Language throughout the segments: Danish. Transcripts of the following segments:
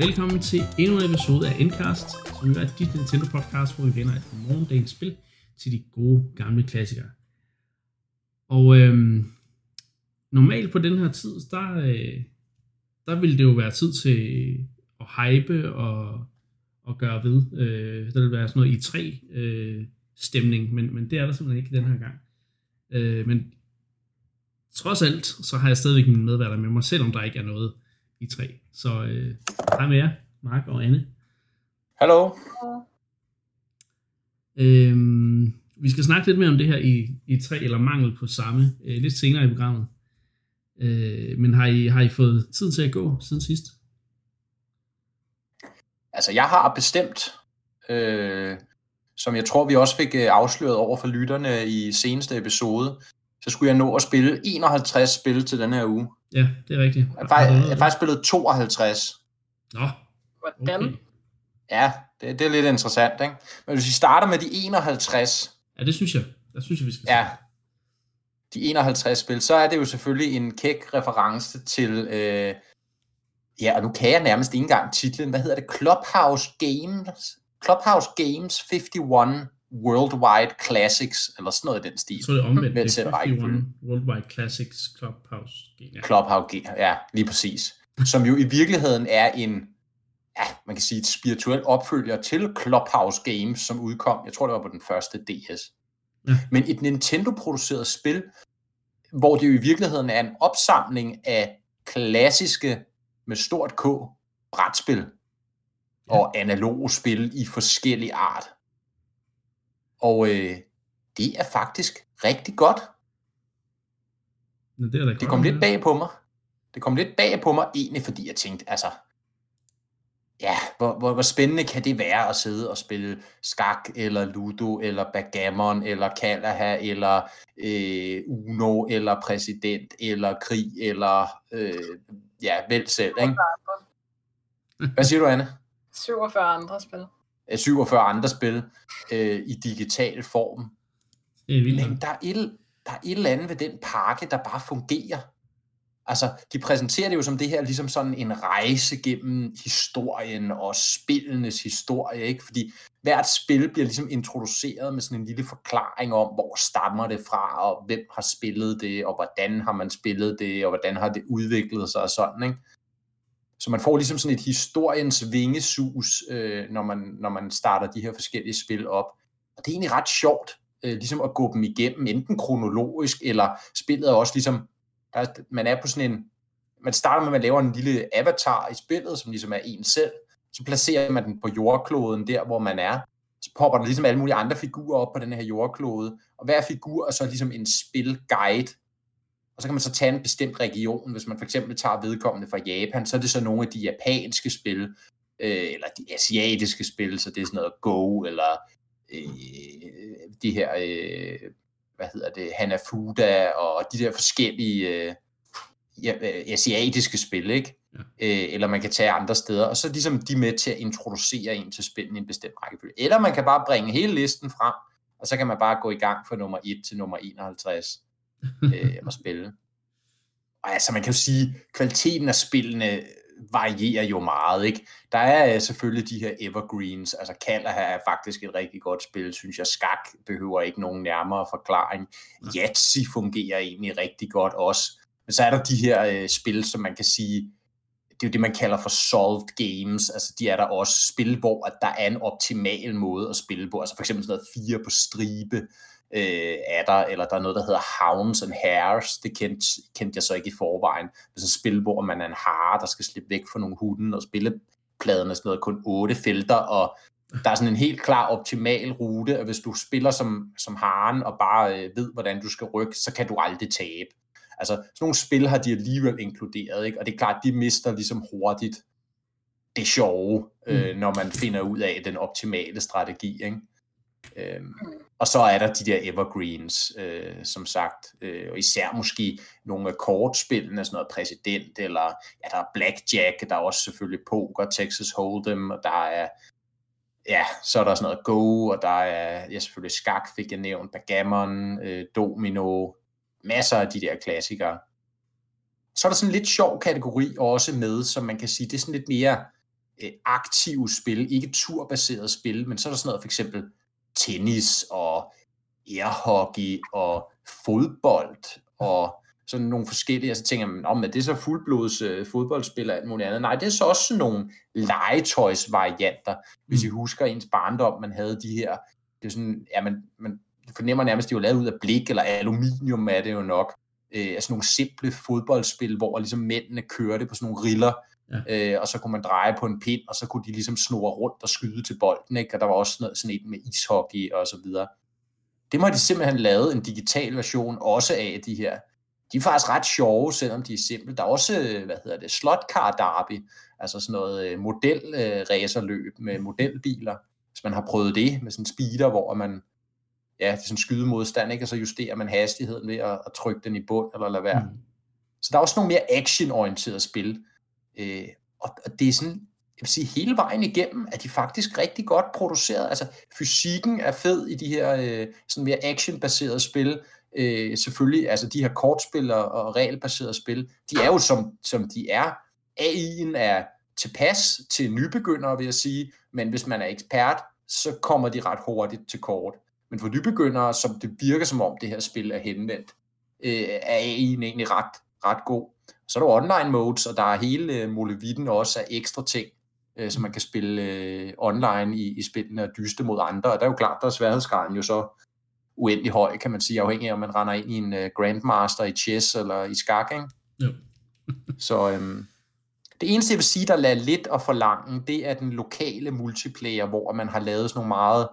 Velkommen til endnu en episode af Endcast, som er dit Nintendo-podcast, hvor vi vender et morgendagens spil til de gode, gamle klassikere. Og normalt på den her tid, der ville det jo være tid til at hype og gøre ved. Der ville være sådan noget E3-stemning, men det er der simpelthen ikke den her gang. Men trods alt, så har jeg stadigvæk mine medværter med mig, selvom der ikke er noget E3. Så hej med jer, Mark og Anne. Hallo. Vi skal snakke lidt mere om det her E3, eller mangel på samme, lidt senere i programmet. Men har I fået tid til at gå siden sidst? Altså, jeg har bestemt, som jeg tror, vi også fik afsløret over for lytterne i seneste episode, så skulle jeg nå at spille 51 spil til den her uge. Ja, det er rigtigt. Jeg har faktisk spillet 52. Nå, okay. Hvordan? Ja, det er lidt interessant, ikke? Men hvis vi starter med de 51... Ja, det synes jeg. Der synes jeg, vi skal starte. Ja, de 51 spil, så er det jo selvfølgelig en kæk reference til... ja, og nu kan jeg nærmest ikke engang titlen. Hvad hedder det? Clubhouse Games 51... Worldwide Classics, eller sådan noget i den stil. Så er det omvendt, det er 51 Worldwide Classics Clubhouse Games. Clubhouse Games, ja, lige præcis. Som jo i virkeligheden er man kan sige et spirituel opfølger til Clubhouse Games, som udkom, jeg tror det var på den første DS. Ja. Men et Nintendo-produceret spil, hvor det jo i virkeligheden er en opsamling af klassiske, med stort K, brætspil og analoge spil i forskellig art. Og det er faktisk rigtig godt. Ja, det kom lidt bag på mig. Egentlig, fordi jeg tænkte, altså, ja, hvor spændende kan det være at sidde og spille skak, eller ludo, eller backgammon, eller kalaha, eller uno, eller præsident, eller krig, eller vælg selv, ikke? Hvad siger du, Anne? 47 andre spil. 47 andre spil i digital form. Men der er et eller andet ved den pakke, der bare fungerer. Altså, de præsenterer det jo som det her, ligesom sådan en rejse gennem historien og spillenes historie, ikke? Fordi hvert spil bliver ligesom introduceret med sådan en lille forklaring om, hvor stammer det fra, og hvem har spillet det, og hvordan har man spillet det, og hvordan har det udviklet sig og sådan, ikke? Så man får ligesom sådan et historiens vingesus, når man starter de her forskellige spil op. Og det er egentlig ret sjovt, ligesom at gå dem igennem, enten kronologisk, eller spillet er også ligesom, man starter med, at man laver en lille avatar i spillet, som ligesom er en selv, så placerer man den på jordkloden der, hvor man er, så popper der ligesom alle mulige andre figurer op på den her jordklode, og hver figur er så ligesom en spilguide. Og så kan man så tage en bestemt region. Hvis man for eksempel tager vedkommende fra Japan, så er det så nogle af de japanske spil, eller de asiatiske spil, så det er sådan noget Go, eller de her, Hanafuda, og de der forskellige asiatiske spil, ikke? Ja. Eller man kan tage andre steder, og så er ligesom de med til at introducere en til spillet i en bestemt rækkefølge. Eller man kan bare bringe hele listen frem, og så kan man bare gå i gang fra nummer 1 til nummer 51. At spille. Og altså, man kan jo sige, kvaliteten af spillene varierer jo meget, ikke? Der er selvfølgelig de her evergreens, altså Kalaha er faktisk et rigtig godt spil, synes jeg. Skak behøver ikke nogen nærmere forklaring. Yahtzee fungerer egentlig rigtig godt også. Men så er der de her spil, som man kan sige, det er jo det, man kalder for solved games, altså de er der også spil, hvor at der er en optimal måde at spille på, altså for eksempel sådan noget 4 på stribe, er der, eller der er noget, der hedder Hounds and Hares, det kendte jeg så ikke i forvejen, men så spil, hvor man er en hare, der skal slippe væk fra nogle hunde, og spillepladerne sådan noget, kun 8 felter, og der er sådan en helt klar optimal rute, at hvis du spiller som haren, og bare ved, hvordan du skal rykke, så kan du aldrig tabe. Altså, sådan nogle spil har de alligevel inkluderet, ikke? Og det er klart, de mister ligesom hurtigt det sjove, når man finder ud af den optimale strategi, ikke? Og så er der de der evergreens, som sagt, og især måske nogle af kortspillene, sådan noget præsident, eller der er blackjack, der er også selvfølgelig poker, Texas Hold'em, og der er, så er der sådan noget go, og der er, selvfølgelig skak, fik jeg nævnt, backgammon, domino, masser af de der klassikere. Så er der sådan en lidt sjov kategori også med, som man kan sige, det er sådan lidt mere aktive spil, ikke turbaserede spil, men så er der sådan noget for eksempel tennis og airhockey og fodbold og sådan nogle forskellige, og så tænker man, men det er så fuldblods fodboldspiller og alt muligt andet. Nej, det er så også sådan nogle legetøjsvarianter, hvis I husker ens barndom, man havde de her, det er sådan, ja, man fornemmer nærmest, at de var lavet ud af blik eller aluminium, er det jo nok, altså nogle simple fodboldspil, hvor ligesom mændene kørte på sådan nogle riller, ja. Og så kunne man dreje på en pind, og så kunne de ligesom snurre rundt og skyde til bolden, ikke? Og der var også sådan et med ishockey og så videre. Det må de simpelthen lavet en digital version også af de her. De er faktisk ret sjove, selvom de er simple. Der er også, slotcar derby, altså sådan noget modelræserløb med modelbiler. Hvis man har prøvet det med sådan en speeder, hvor man, ja, det er sådan skydemodstand, ikke? Og så justerer man hastigheden ved at trykke den i bund, eller lade være. Så der er også nogle mere action-orienterede spil. Og det er sådan, jeg vil sige, hele vejen igennem, at de faktisk rigtig godt produceret. Altså, fysikken er fed i de her sådan mere action-baserede spil. Selvfølgelig, altså de her kortspil og regelbaserede spil, de er jo som de er. AI'en er tilpas til nybegyndere, vil jeg sige, men hvis man er ekspert, så kommer de ret hurtigt til kort. Men for nybegyndere, som det virker som om det her spil er henvendt, er AI'en egentlig ret god. Så er der online modes, og der er hele molevitten også af ekstra ting, som man kan spille online i spillene og dyste mod andre. Og der er jo klart, der er sværhedsgraden jo så uendelig høj, kan man sige, afhængig af, om man render ind i en grandmaster i chess eller i skak, ikke? Ja. Så det eneste, jeg vil sige, der lader lidt at forlange, det er den lokale multiplayer, hvor man har lavet sådan nogle meget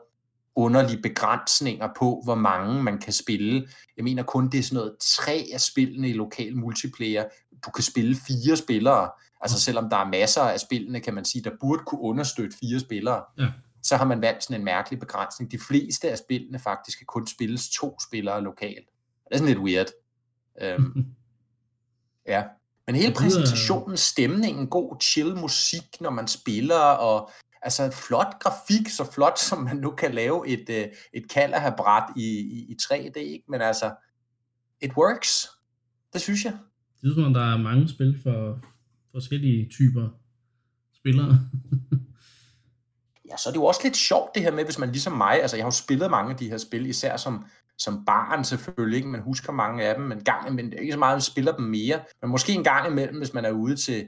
underlige begrænsninger på, hvor mange man kan spille. Jeg mener kun, det er sådan noget 3 af spillene i lokal multiplayer. Du kan spille 4 spillere. Altså selvom der er masser af spillene, kan man sige, der burde kunne understøtte 4 spillere. Ja. Så har man valgt sådan en mærkelig begrænsning. De fleste af spillene faktisk kan kun spilles 2 spillere lokalt. Det er sådan lidt weird. Ja. Men hele præsentationen, stemningen, god chill musik, når man spiller, og altså flot grafik, så flot som man nu kan lave et Kalaha-bræt i 3D, ikke? Men altså, it works. Det synes jeg. Det synes man, der er mange spil for forskellige typer spillere. Ja, så er det jo også lidt sjovt det her med, hvis man ligesom mig, altså jeg har jo spillet mange af de her spil, især som barn selvfølgelig, ikke? Man husker mange af dem, men ikke så meget, man spiller dem mere, men måske en gang imellem, hvis man er ude til en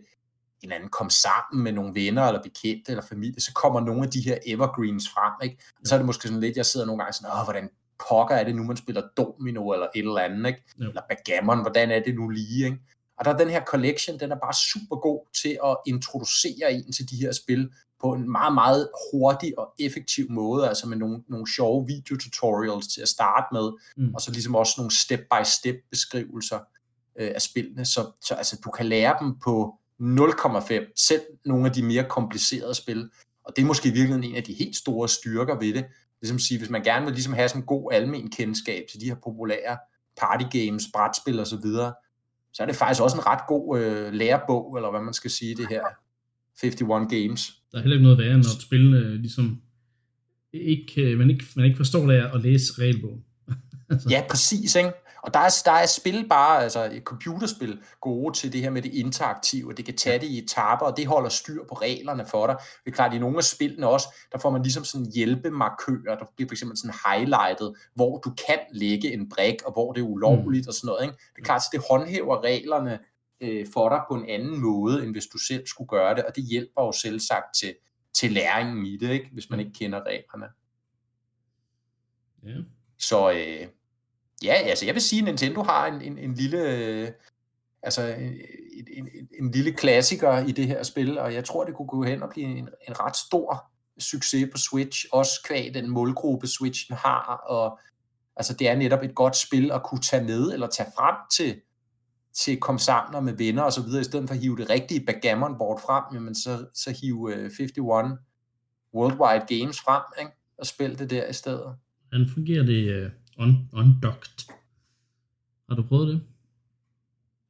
eller anden kom sammen med nogle venner, eller bekendte, eller familie, så kommer nogle af de her evergreens frem, ikke? Så er det måske sådan lidt, jeg sidder nogle gange sådan, hvordan pokker er det nu, man spiller domino, eller et eller andet, ikke? Eller backgammon, hvordan er det nu lige, ikke? Og der er den her collection, den er bare super god til at introducere en til de her spil på en meget, meget hurtig og effektiv måde, altså med nogle sjove videotutorials til at starte med, og så ligesom også nogle step-by-step beskrivelser af spillene, så altså, du kan lære dem på 0,5, selv nogle af de mere komplicerede spil, og det er måske i virkeligheden en af de helt store styrker ved det, ligesom sige, hvis man gerne vil ligesom have sådan en god almen kendskab til de her populære partygames, brætspil og så videre, så er det faktisk også en ret god lærebog, eller hvad man skal sige, det her 51 Games. Der er heller ikke noget værre, når et spil ligesom man ikke forstår det at læse regelbogen. Altså. Ja, præcis, ikke? Og der er spil bare, altså computerspil, gode til det her med det interaktive, og det kan tage det i etaper, og det holder styr på reglerne for dig. Det er klart, i nogle af spillene også, der får man ligesom sådan hjælpemarkører, der bliver for eksempel sådan highlightet, hvor du kan lægge en brik, og hvor det er ulovligt og sådan noget, ikke? Det er klart, at det håndhæver reglerne for dig på en anden måde, end hvis du selv skulle gøre det, og det hjælper jo selv sagt til læringen i det, ikke? Hvis man ikke kender reglerne. Ja. Så ja, altså jeg vil sige, at Nintendo har en lille en lille klassiker i det her spil, og jeg tror, det kunne gå hen og blive en ret stor succes på Switch, også kvad den målgruppe Switchen har, og altså det er netop et godt spil at kunne tage med, eller tage frem til komsamler med venner og så videre, i stedet for at hive det rigtige backgammon-board frem, jamen så hive 51 Worldwide Games frem, ikke? Og spille det der i stedet. Hvordan fungerer det undocked? Har du prøvet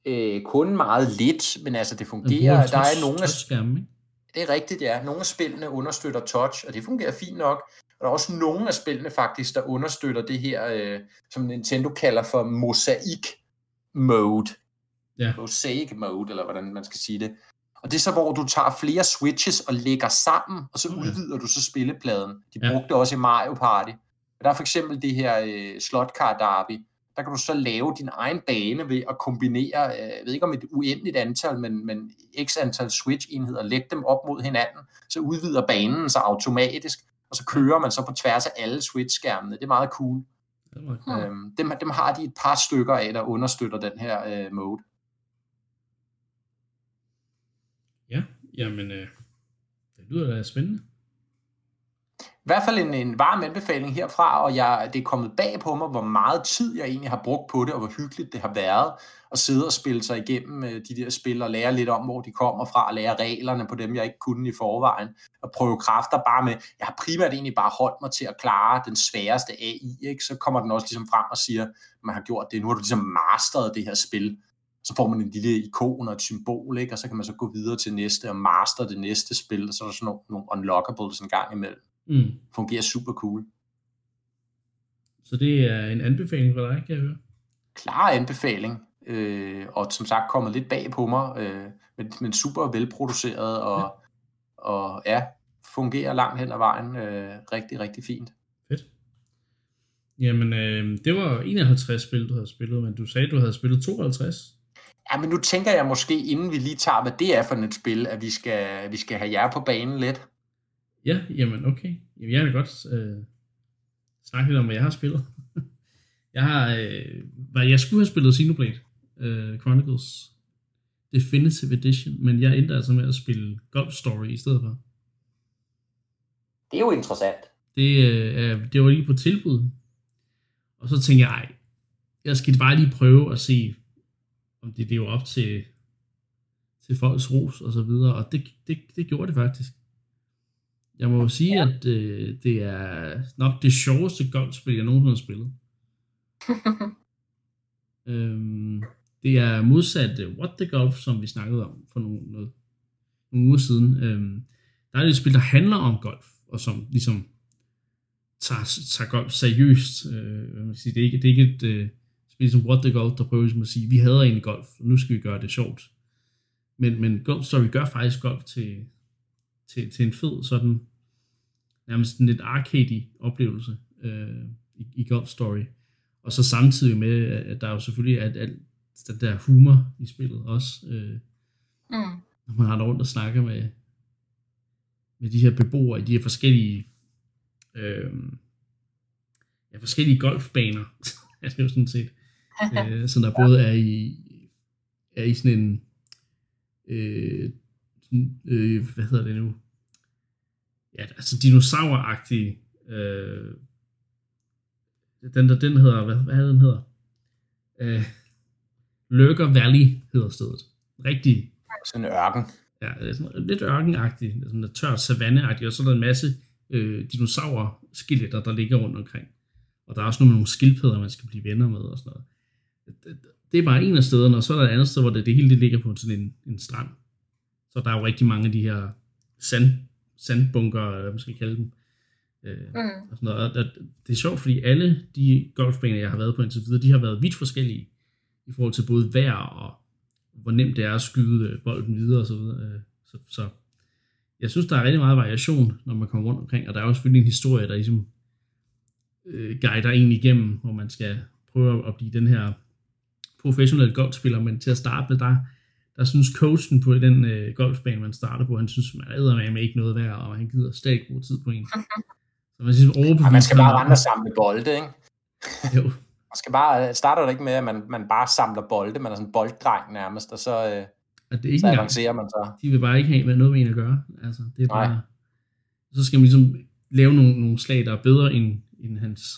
det? Kun meget lidt, men altså det fungerer. Der er nogle af, det er rigtigt, ja. Nogle af spillene understøtter touch, og det fungerer fint nok. Og der er også nogle af spillene faktisk, der understøtter det her, som Nintendo kalder for mosaic mode. Yeah. Mosaic mode, eller hvordan man skal sige det. Og det er så, hvor du tager flere switches og lægger sammen, og så udvider du så spillepladen. De brugte også i Mario Party. Men der er for eksempel det her slotkar derby. Der kan du så lave din egen bane ved at kombinere, jeg ved ikke om et uendeligt antal, men x antal switch-enheder, lægge dem op mod hinanden, så udvider banen sig automatisk, og så kører man så på tværs af alle switch-skærmene. Det er meget cool. Dem har de et par stykker af, der understøtter den her mode. Ja, jamen, det lyder da spændende. I hvert fald en varm anbefaling herfra, og det er kommet bag på mig, hvor meget tid jeg egentlig har brugt på det, og hvor hyggeligt det har været at sidde og spille sig igennem de der spil, og lære lidt om, hvor de kommer fra, og lære reglerne på dem, jeg ikke kunne i forvejen, og prøve kræfter bare med, jeg har primært egentlig bare holdt mig til at klare den sværeste AI, ikke? Så kommer den også ligesom frem og siger, man har gjort det, nu har du ligesom masteret det her spil. Så får man en lille ikon og et symbol, ikke? Og så kan man så gå videre til næste og master det næste spil, og så er der sådan nogle unlockables en gang imellem. Fungerer super cool. Så det er en anbefaling for dig, kan jeg høre? Klar anbefaling, og som sagt kommet lidt bag på mig, men super velproduceret, og fungerer langt hen ad vejen rigtig, rigtig fint. Fedt. Jamen, det var 51 spil, du havde spillet, men du sagde, du havde spillet 52. Ja, men nu tænker jeg måske, inden vi lige tager, hvad det er for et spil, at vi skal have jer på banen lidt. Ja, jamen okay. Jeg vil godt snakke lidt om, hvad jeg har spillet. Jeg skulle have spillet Xenoblade Chronicles Definitive Edition, men jeg endte altså med at spille Golf Story i stedet for. Det er jo interessant. Det var lige på tilbud. Og så tænkte jeg, jeg skal bare lige prøve at se, om det lever op til folks ros og så videre. Og det gjorde det faktisk. Jeg må jo sige, at det er nok det sjoveste golfspil, jeg nogensinde har spillet. Det er modsat What the Golf, som vi snakkede om for nogle uger siden. Der er et spil, der handler om golf, og som ligesom tager golf seriøst. Det er ikke et spil som What the Golf, der prøver at sige, vi hader egentlig golf, og nu skal vi gøre det sjovt. Men Golf Story gør faktisk golf til en fed sådan nærmest sådan lidt arcade oplevelse i Golf Story. Og så samtidig med, at der er jo selvfølgelig at der er humor i spillet også. Når man har rundt og snakker med de her beboere i de her forskellige golfbaner. Det er jo sådan set. Så der både er i sådan en hvad hedder det nu? Ja, altså dinosauragtig. Den hedder, hvad hedder den hedder? Lurker Valley hedder stedet. Rigtig. Sådan en ørken. Ja, sådan lidt ørkenagtig, sådan en tør savanneagtig, og så er der en masse dinosaurer-skeletter, der ligger rundt omkring. Og der er også nogle skildpadder, man skal blive venner med og sådan noget. Det er bare en af stederne, og så er der et andet sted, hvor det hele det ligger på sådan en strand. Så der er jo rigtig mange af de her sandbunker, eller hvad man skal kalde dem. Og sådan noget. Og det er sjovt, fordi alle de golfbaner, jeg har været på indtil videre, de har været vidt forskellige i forhold til både vejr og hvor nemt det er at skyde bolden videre og så videre. Så jeg synes, der er rigtig meget variation, når man kommer rundt omkring. Og der er jo selvfølgelig en historie, der ligesom guider en igennem, hvor man skal prøve at blive den her professionelle golfspiller. Men til at starte med, der synes coachen på den golfbane, man starter på, han synes, man æder med ikke noget værd, og han gider stadig ikke bruge tid på en. Så man, synes, man skal bare rende og samle bolde, ikke? Jo. Man skal bare, starter det ikke med, at man bare samler bolde, man er sådan en bolddreng nærmest, og så avancerer man så. De vil bare ikke have noget med en at gøre. Altså, det er bare, så skal man ligesom lave nogle slag, der er bedre end hans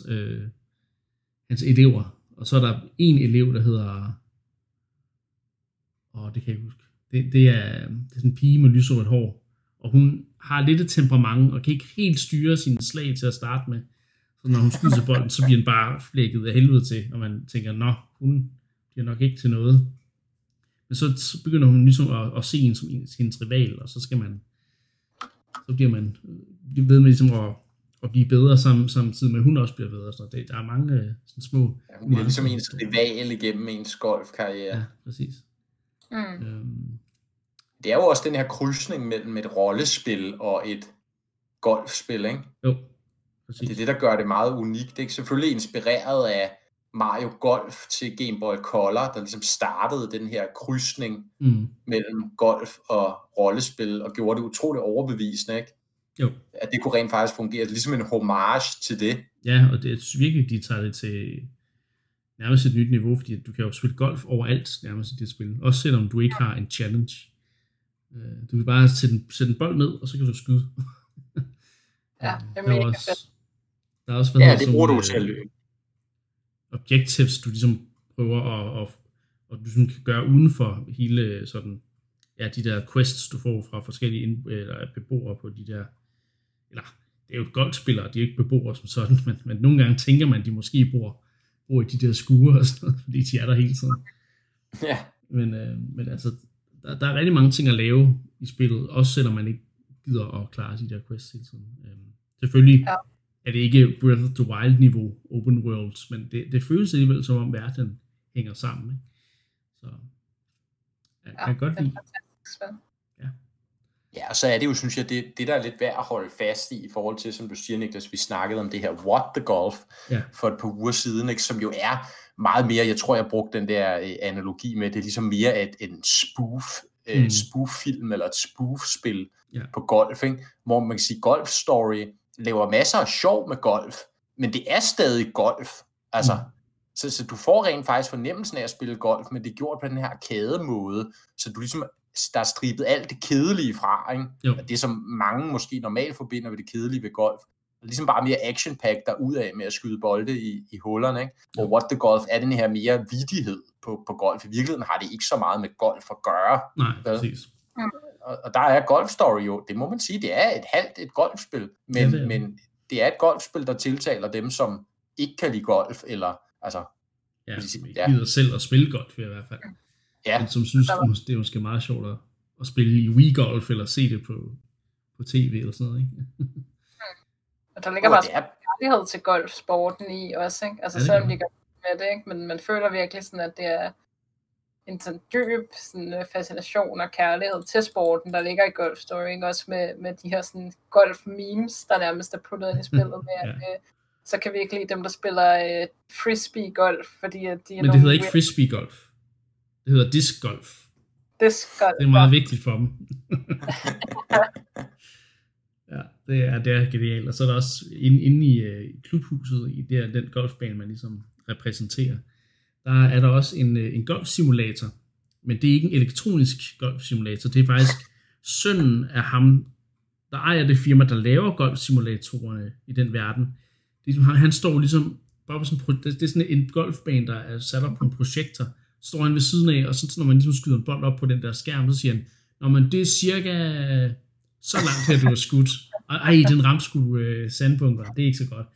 elever. Og så er der en elev, der hedder... det kan jeg huske. Det er sådan en pige med lyserødt hår, og hun har lidt et temperament, og kan ikke helt styre sine slag til at starte med. Så når hun skyder bolden, så bliver den bare flækket af helvede til, og man tænker, nå, hun bliver nok ikke til noget. Men så begynder hun ligesom at se hende som hendes rival, og så bliver man ved med ligesom at blive bedre samtidig med, at hun også bliver bedre. Så der er mange sådan små... Ja, hun bliver ligesom hendes rival igennem ens golfkarriere. Ja, præcis. det er jo også den her krydsning mellem et rollespil og et golfspil, ikke? Jo, præcis. Det er det, der gør det meget unikt. Det er selvfølgelig inspireret af Mario Golf til Game Boy Color, der ligesom startede den her krydsning mellem golf og rollespil, og gjorde det utroligt overbevisende, ikke? Jo. At det kunne rent faktisk fungere ligesom en homage til det. Ja, og det er virkelig, de tager det til nærmest et nyt niveau, fordi du kan jo spille golf overalt nærmest i det spil, også selvom du ikke har en challenge. Du kan bare sætte en bold ned, og så kan du skyde. Ja, det er mega fedt. Der er også været det bruger du til at løbe. Objectives, du ligesom prøver at du sådan kan gøre uden for hele sådan, ja, de der quests, du får fra forskellige beboere på de der, eller det er jo golfspillere, de er ikke beboere som sådan, men nogle gange tænker man, de måske bor i de der skure og sådan noget, fordi de er der hele tiden. Ja. Men altså, der er rigtig mange ting at lave i spillet, også selvom man ikke gider at klare de der quests hele tiden. Selvfølgelig er det ikke Breath of the Wild niveau open worlds, men det føles alligevel som om verden hænger sammen. Ikke? Så jeg kan godt lide. Ja, og så er det jo, synes jeg, det der er lidt værd at holde fast i forhold til, som du siger, Niklas, vi snakkede om det her What the Golf for et par uger siden, ikke, som jo er meget mere, jeg tror, jeg brugte den der analogi med, det er ligesom mere en spoof-film eller et spoof-spil på golf, ikke? Hvor man kan sige, Golf Story laver masser af sjov med golf, men det er stadig golf, altså. Så du får rent faktisk fornemmelsen af at spille golf, men det er gjort på den her arcade-måde, så du ligesom, der er stribet alt det kedelige fra, ikke? Og det som mange måske normalt forbinder med det kedelige ved golf, og ligesom bare mere action-pack derudaf med at skyde bolde i hullerne, ikke? Og What the Golf er den her mere vittighed på golf. I virkeligheden har det ikke så meget med golf at gøre. Nej, præcis. Og der er Golf Story jo, det må man sige, det er et golfspil, men det, men det er et golfspil, der tiltaler dem, som ikke kan lide golf, eller altså... Ja, som ikke gider selv at spille golf i hvert fald. Ja. Men som synes, det er måske meget sjovt at spille i Wii Golf, eller se det på tv eller sådan noget, ikke? Og der ligger bare sådan en kærlighed til golfsporten i også, ikke? Altså selvom de gør med det, ikke? Men man føler virkelig sådan, at det er en sådan dyb sådan fascination og kærlighed til sporten, der ligger i Golf Story, ikke? Også med de her sådan golf-memes, der nærmest er puttet i spillet med, at så kan virkelig dem, der spiller frisbee-golf, fordi at de er... Men det hedder ikke frisbee-golf. Det hedder disc-golf. Disc-golf. Det er meget vigtigt for dem. Ja, det er genialt. Og så er der også inde i klubhuset, i den golfbane, man ligesom repræsenterer, der er der også en golfsimulator, men det er ikke en elektronisk golfsimulator. Det er faktisk sønnen af ham, der ejer det firma, der laver golfsimulatorerne i den verden. Det er, han står ligesom, bare på sådan, det er sådan en golfbane, der er sat op på en projektor, står han ved siden af, og så når man ligesom skyder en bold op på den der skærm, så siger han, nå, men det er cirka så langt her, du har skudt. Ej, den ramte sgu sandbunker, det er ikke så godt.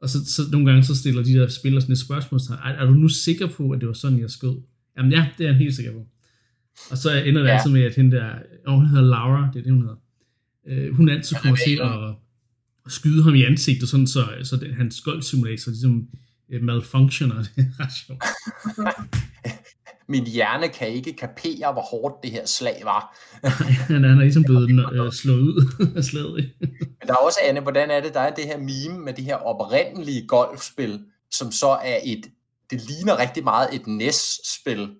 Og så nogle gange, så stiller de der spillere sådan et spørgsmål, så er du nu sikker på, at det var sådan, jeg skød? Jamen ja, det er han helt sikker på. Og så ender det altid med, at hende der, hun hedder Laura, det er det, hun hedder. Hun altid kommer til at skyde ham i ansigtet, sådan, så den, hans golfsimulator ligesom malfunctioner, det er ret sjovt. Min hjerne kan ikke kapere, hvor hårdt det her slag var. Han er ligesom blevet slået ud af slaget. Men der er også, Anne, hvordan er det, der er det her meme med det her oprindelige golfspil, som så er det ligner rigtig meget et NES-spil.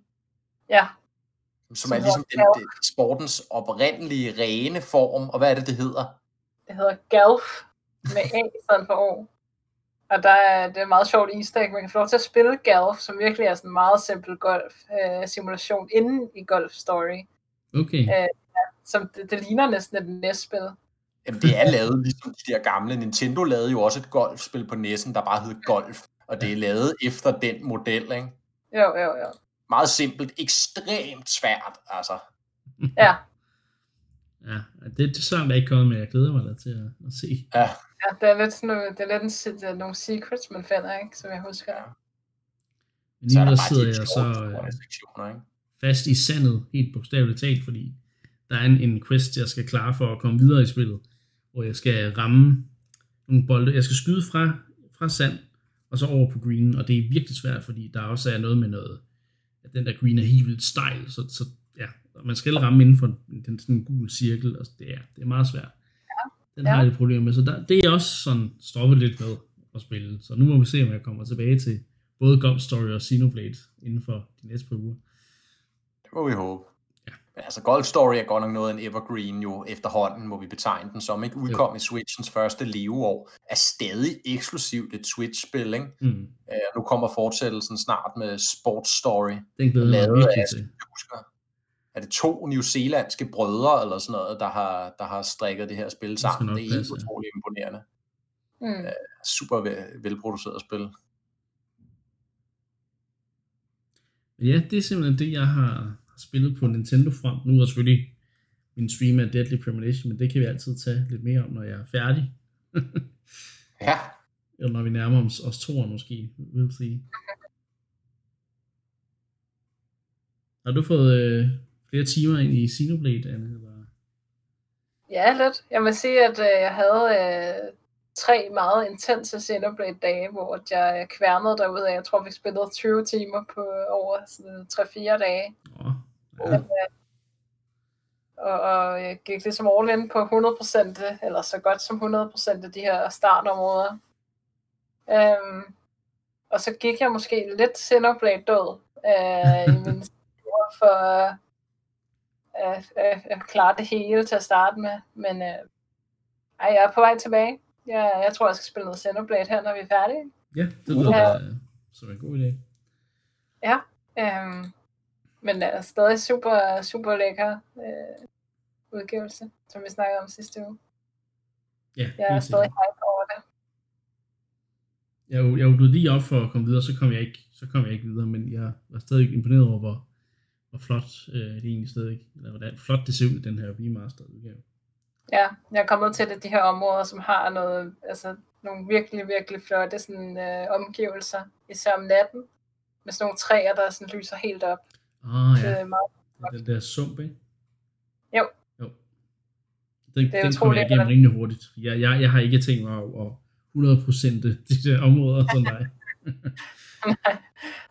Ja. Som er ligesom sportens oprindelige, rene form, og hvad er det, det hedder? Det hedder golf, med A sådan for år. Og det er meget sjovt easter egg. Man kan få lov til at spille golf, som virkelig er sådan en meget simpel golf-simulation inden i Golf Story. Okay. Som det ligner næsten et NES-spil. Jamen, det er lavet ligesom de der gamle. Nintendo lavede jo også et golfspil på NES'en, der bare hed Golf. Og det er lavet efter den model, ikke? Jo. Meget simpelt. Ekstremt svært, altså. Ja. Ja, det er sådan, jeg ikke kommet med. Jeg glæder mig da til at se. Ja. Ja, det er lidt nogle secrets, man finder, ikke? Som jeg husker. Men lige der sidder jeg så fast i sandet, helt bogstaveligt talt, fordi der er en quest, jeg skal klare for at komme videre i spillet, hvor jeg skal ramme nogle bolde. Jeg skal skyde fra sand, og så over på greenen, og det er virkelig svært, fordi der også er noget med at den der green er helt vildt stejl, så ja, man skal ramme inden for den sådan gule cirkel, og det er meget svært. Ja. Den har jeg et problem med, så det er også sådan stoppet lidt med at spille. Så nu må vi se, om jeg kommer tilbage til både Golf Story og Xenoblade inden for de næste par uger. Det må vi håbe. Ja. Altså Golf Story er godt nok noget en evergreen jo efterhånden, må vi betegne den som, ikke? Udkom i Switchens første leveår, er stadig eksklusivt et Switch-spil, ikke? Mm. Nu kommer fortsættelsen snart med Sports Story. Den glæder jeg virkelig til. Er det 2 newzealandske brødre eller sådan noget, der har strikket det her spil sammen? Det er helt utroligt imponerende. Mm. Super velproduceret spil. Ja, det er simpelthen det, jeg har spillet på Nintendo-front. Nu er selvfølgelig min stream af Deadly Premonition, men det kan vi altid tage lidt mere om, når jeg er færdig. Ja. Eller når vi nærmer os 2'eren måske, vil jeg sige. Har du fået flere timer ind i Xenoblade, Anne? Eller? Ja, lidt. Jeg må sige, at jeg havde 3 meget intense Xenoblade-dage, hvor jeg kværnede derude af. Jeg tror, vi spillede 20 timer på over 3-4 dage. Oh, ja. Og jeg gik ligesom all in på 100%, eller så godt som 100% af de her startområder. Og så gik jeg måske lidt Xenoblade-død i min store for at klare det hele til at starte med. Men jeg er på vej tilbage. Ja, jeg tror, jeg skal spille noget Xenoblade her, når vi er færdige. Ja, det lyder som en god idé. Ja, men det er stadig super, super lækker udgivelse, som vi snakkede om sidste uge. Ja, jeg er stadig hype over det. Jeg var lige op for at komme videre, så kom jeg ikke videre, men jeg var stadig imponeret over, hvor flot det egentlig stadig, eller hvordan flot det ser ud, den her remaster-udgave. Ja, jeg er kommet til det, de her områder, som har noget, altså nogle virkelig, virkelig flotte sådan, omgivelser, især om natten, med sådan nogle træer, der sådan lyser helt op. Ah ja, det er meget den der sump, ikke? Jo. Den kommer jeg igennem rimelig hurtigt. Jeg har ikke tænkt mig at 100% de der områder, sådan nej.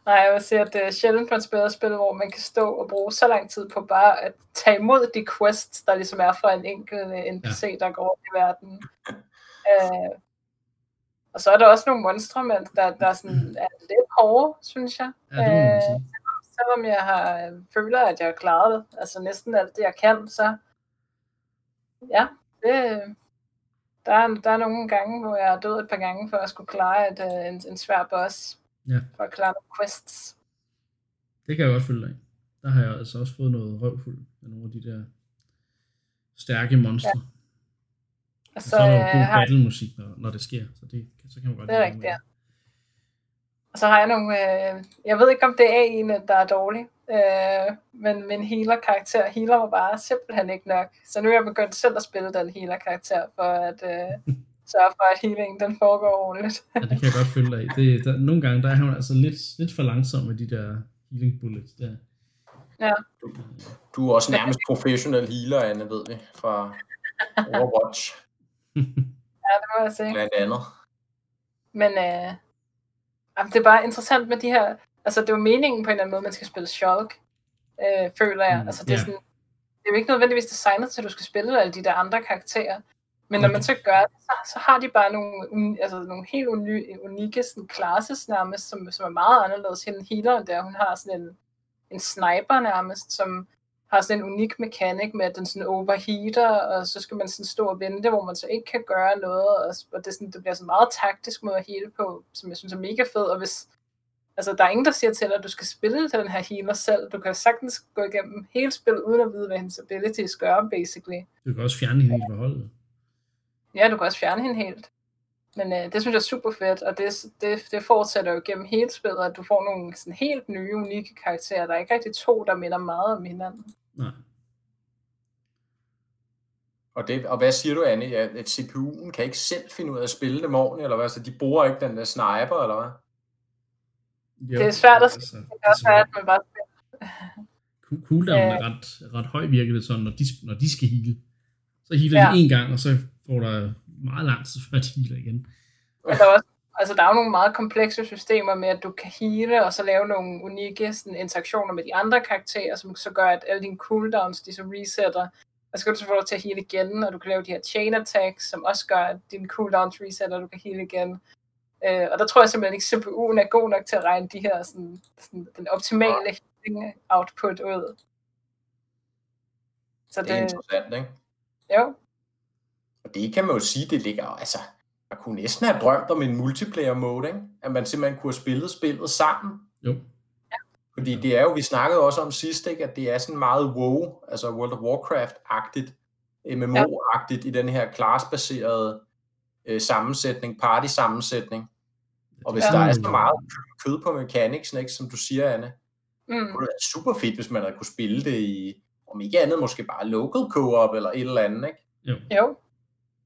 Nej, jeg vil sige, at det er sjældent på et spil, hvor man kan stå og bruge så lang tid på bare at tage imod de quests, der ligesom er fra en enkelt NPC, der går rundt i verden. Og så er der også nogle monstre, men der sådan er lidt hårde, synes jeg. Ja, selvom jeg føler, at jeg har klaret det, altså næsten alt det, jeg kan, så ja, det... Der er nogle gange, hvor jeg er død et par gange, for at skulle klare en svær boss. Ja. For at klare nogle quests. Det kan jeg godt følge dig. Der har jeg altså også fået noget røvfuld af nogle af de der stærke monstre. Ja. Og så er der jo god battlemusik, når det sker. Så kan man godt det er rigtigt, ja. Og så har jeg nogle... jeg ved ikke, om det er en, der er dårlig. Men min healer-karakter healer var bare simpelthen ikke nok. Så nu er jeg begyndt selv at spille den healer-karakter, for at sørge for, at healingen den foregår ordentligt. Ja, det kan jeg godt følge dig i. Nogle gange der er hun altså lidt for langsom med de der healing-bullets. Der. Ja. Du er også nærmest professionel healer, Anne, ved vi, fra Overwatch. Ja, det må jeg se. Blandt andet. Men det er bare interessant med de her... Altså, det er jo meningen på en eller anden måde, man skal spille Shulk, føler jeg. Altså, det er sådan, det er jo ikke nødvendigvis designet til, at du skal spille alle de der andre karakterer. Men når man så gør det, så har de bare nogle helt unikke sådan, classes nærmest, som er meget anderledes. Hende healeren der, hun har sådan en sniper nærmest, som har sådan en unik mekanik med, at den sådan overheater, og så skal man sådan stå og vente, hvor man så ikke kan gøre noget. Og det, sådan, det bliver sådan en meget taktisk måde at heale på, som jeg synes er mega fed. Og hvis... Altså, der er ingen, der siger til dig, at du skal spille til den her healer selv. Du kan sagtens gå igennem hele spillet, uden at vide, hvad hendes abilities gør, basically. Du kan også fjerne hende helt fra holdet. Ja, du kan også fjerne hende helt. Men det synes jeg er super fedt, og det fortsætter jo gennem hele spillet, at du får nogle sådan, helt nye, unikke karakterer. Der er ikke rigtig to, der minder meget om hinanden. Nej. Og hvad siger du, Anne? At CPU'en kan ikke selv finde ud af at spille dem ordentligt, eller hvad? Så de bruger ikke den der sniper, eller hvad? Jo, det er svært at spille, det er også svært, men bare spille. Cooldown er ret høj, virker det sådan, når de skal heale. Så healer de en gang, og så får der meget lang tid før de healer igen. Og der er også Altså, der er jo nogle meget komplekse systemer med, at du kan heale, og så lave nogle unikke sådan, interaktioner med de andre karakterer, som så gør, at alle dine cooldowns, de så resetter. Og så kan du så få dig til at heale igen, og du kan lave de her chain attacks, som også gør, at dine cooldowns resetter, og du kan heale igen. Og der tror jeg simpelthen ikke, at CPU'en er god nok til at regne de her, sådan den optimale healing output ud. Så det er interessant, ikke? Jo. Og det kan man jo sige, det ligger altså... Jeg kunne næsten have drømt om en multiplayer mode, ikke? At man simpelthen kunne have spillet spillet sammen. Jo. Fordi det er jo, vi snakkede også om sidst, ikke? At det er sådan meget WoW, altså World of Warcraft-agtigt, MMO-agtigt i den her class-baserede sammensætning, party-sammensætning. Og hvis der er så meget kød på mechanicsen, ikke? Som du siger, Anne, det kunne være super fedt, hvis man havde kunne spille det i, om ikke andet, måske bare local co-op eller et eller andet, ikke? Jo.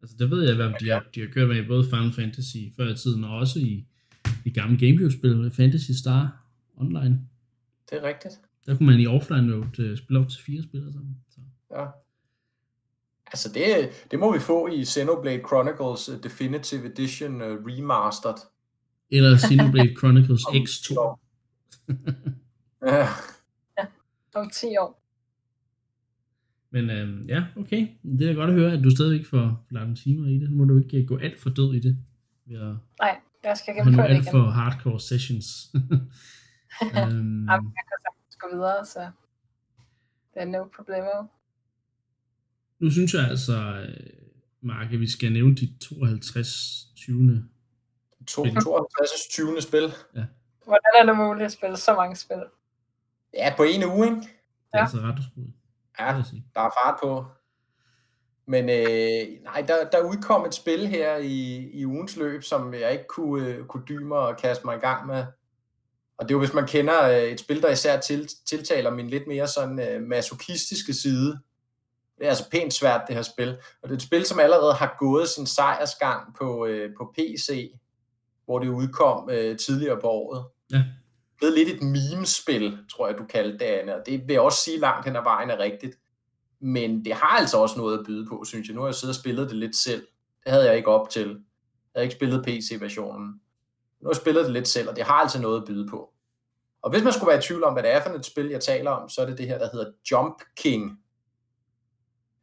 Altså det ved jeg, hvad de har kørt med i både Final Fantasy før i tiden, og også i gamle Gamecube-spil med Fantasy Star Online. Det er rigtigt. Der kunne man i offline-mode spille op til 4 spillere sammen. Så. Ja. Altså det må vi få i Xenoblade Chronicles Definitive Edition Remastered. Eller Xenoblade Chronicles X2. Ja. Om 10 år. Men okay. Det er godt at høre, at du stadigvæk får lange timer i det. Nu må du ikke gå alt for død i det. Nej, jeg skal gennemføre det igen. Alt for hardcore sessions. Jeg kan sagtens gå videre, så der er no problemo. Nu synes jeg altså, Mark, at vi skal nævne dit 52. 52. spil. Ja. Hvordan er det muligt at spille så mange spil? Ja, på en uge, ikke? Ja. Altså ret utroligt. Ja, der er fart på. Men der udkom et spil her i ugens løb, som jeg ikke kunne dybe mig og kaste mig i gang med. Og det er jo, hvis man kender et spil, der især tiltaler min lidt mere sådan masochistiske side. Det er altså pænt svært, det her spil. Og det er et spil, som allerede har gået sin sejrsgang på PC, hvor det udkom tidligere på året. Ja. Det er lidt et meme-spil, tror jeg, du kaldte det, Anna. Det vil jeg også sige langt hen ad vejen er rigtigt. Men det har altså også noget at byde på, synes jeg. Nu har jeg siddet og spillet det lidt selv. Det havde jeg ikke op til. Jeg havde ikke spillet PC-versionen. Nu har jeg spillet det lidt selv, og det har altså noget at byde på. Og hvis man skulle være i tvivl om, hvad det er for et spil, jeg taler om, så er det det her, der hedder Jump King.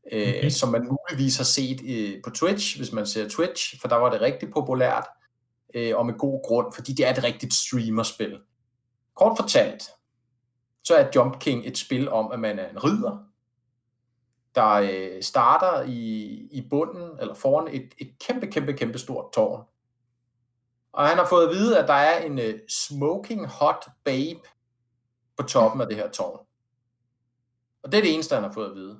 Okay. Som man muligvis har set på Twitch, hvis man ser Twitch, for der var det rigtig populært. Og med god grund, fordi det er et rigtigt streamerspil. Kort fortalt, så er Jump King et spil om, at man er en ridder, der starter i bunden, eller foran et kæmpe stort tårn. Og han har fået at vide, at der er en smoking hot babe på toppen af det her tårn. Og det er det eneste, han har fået at vide.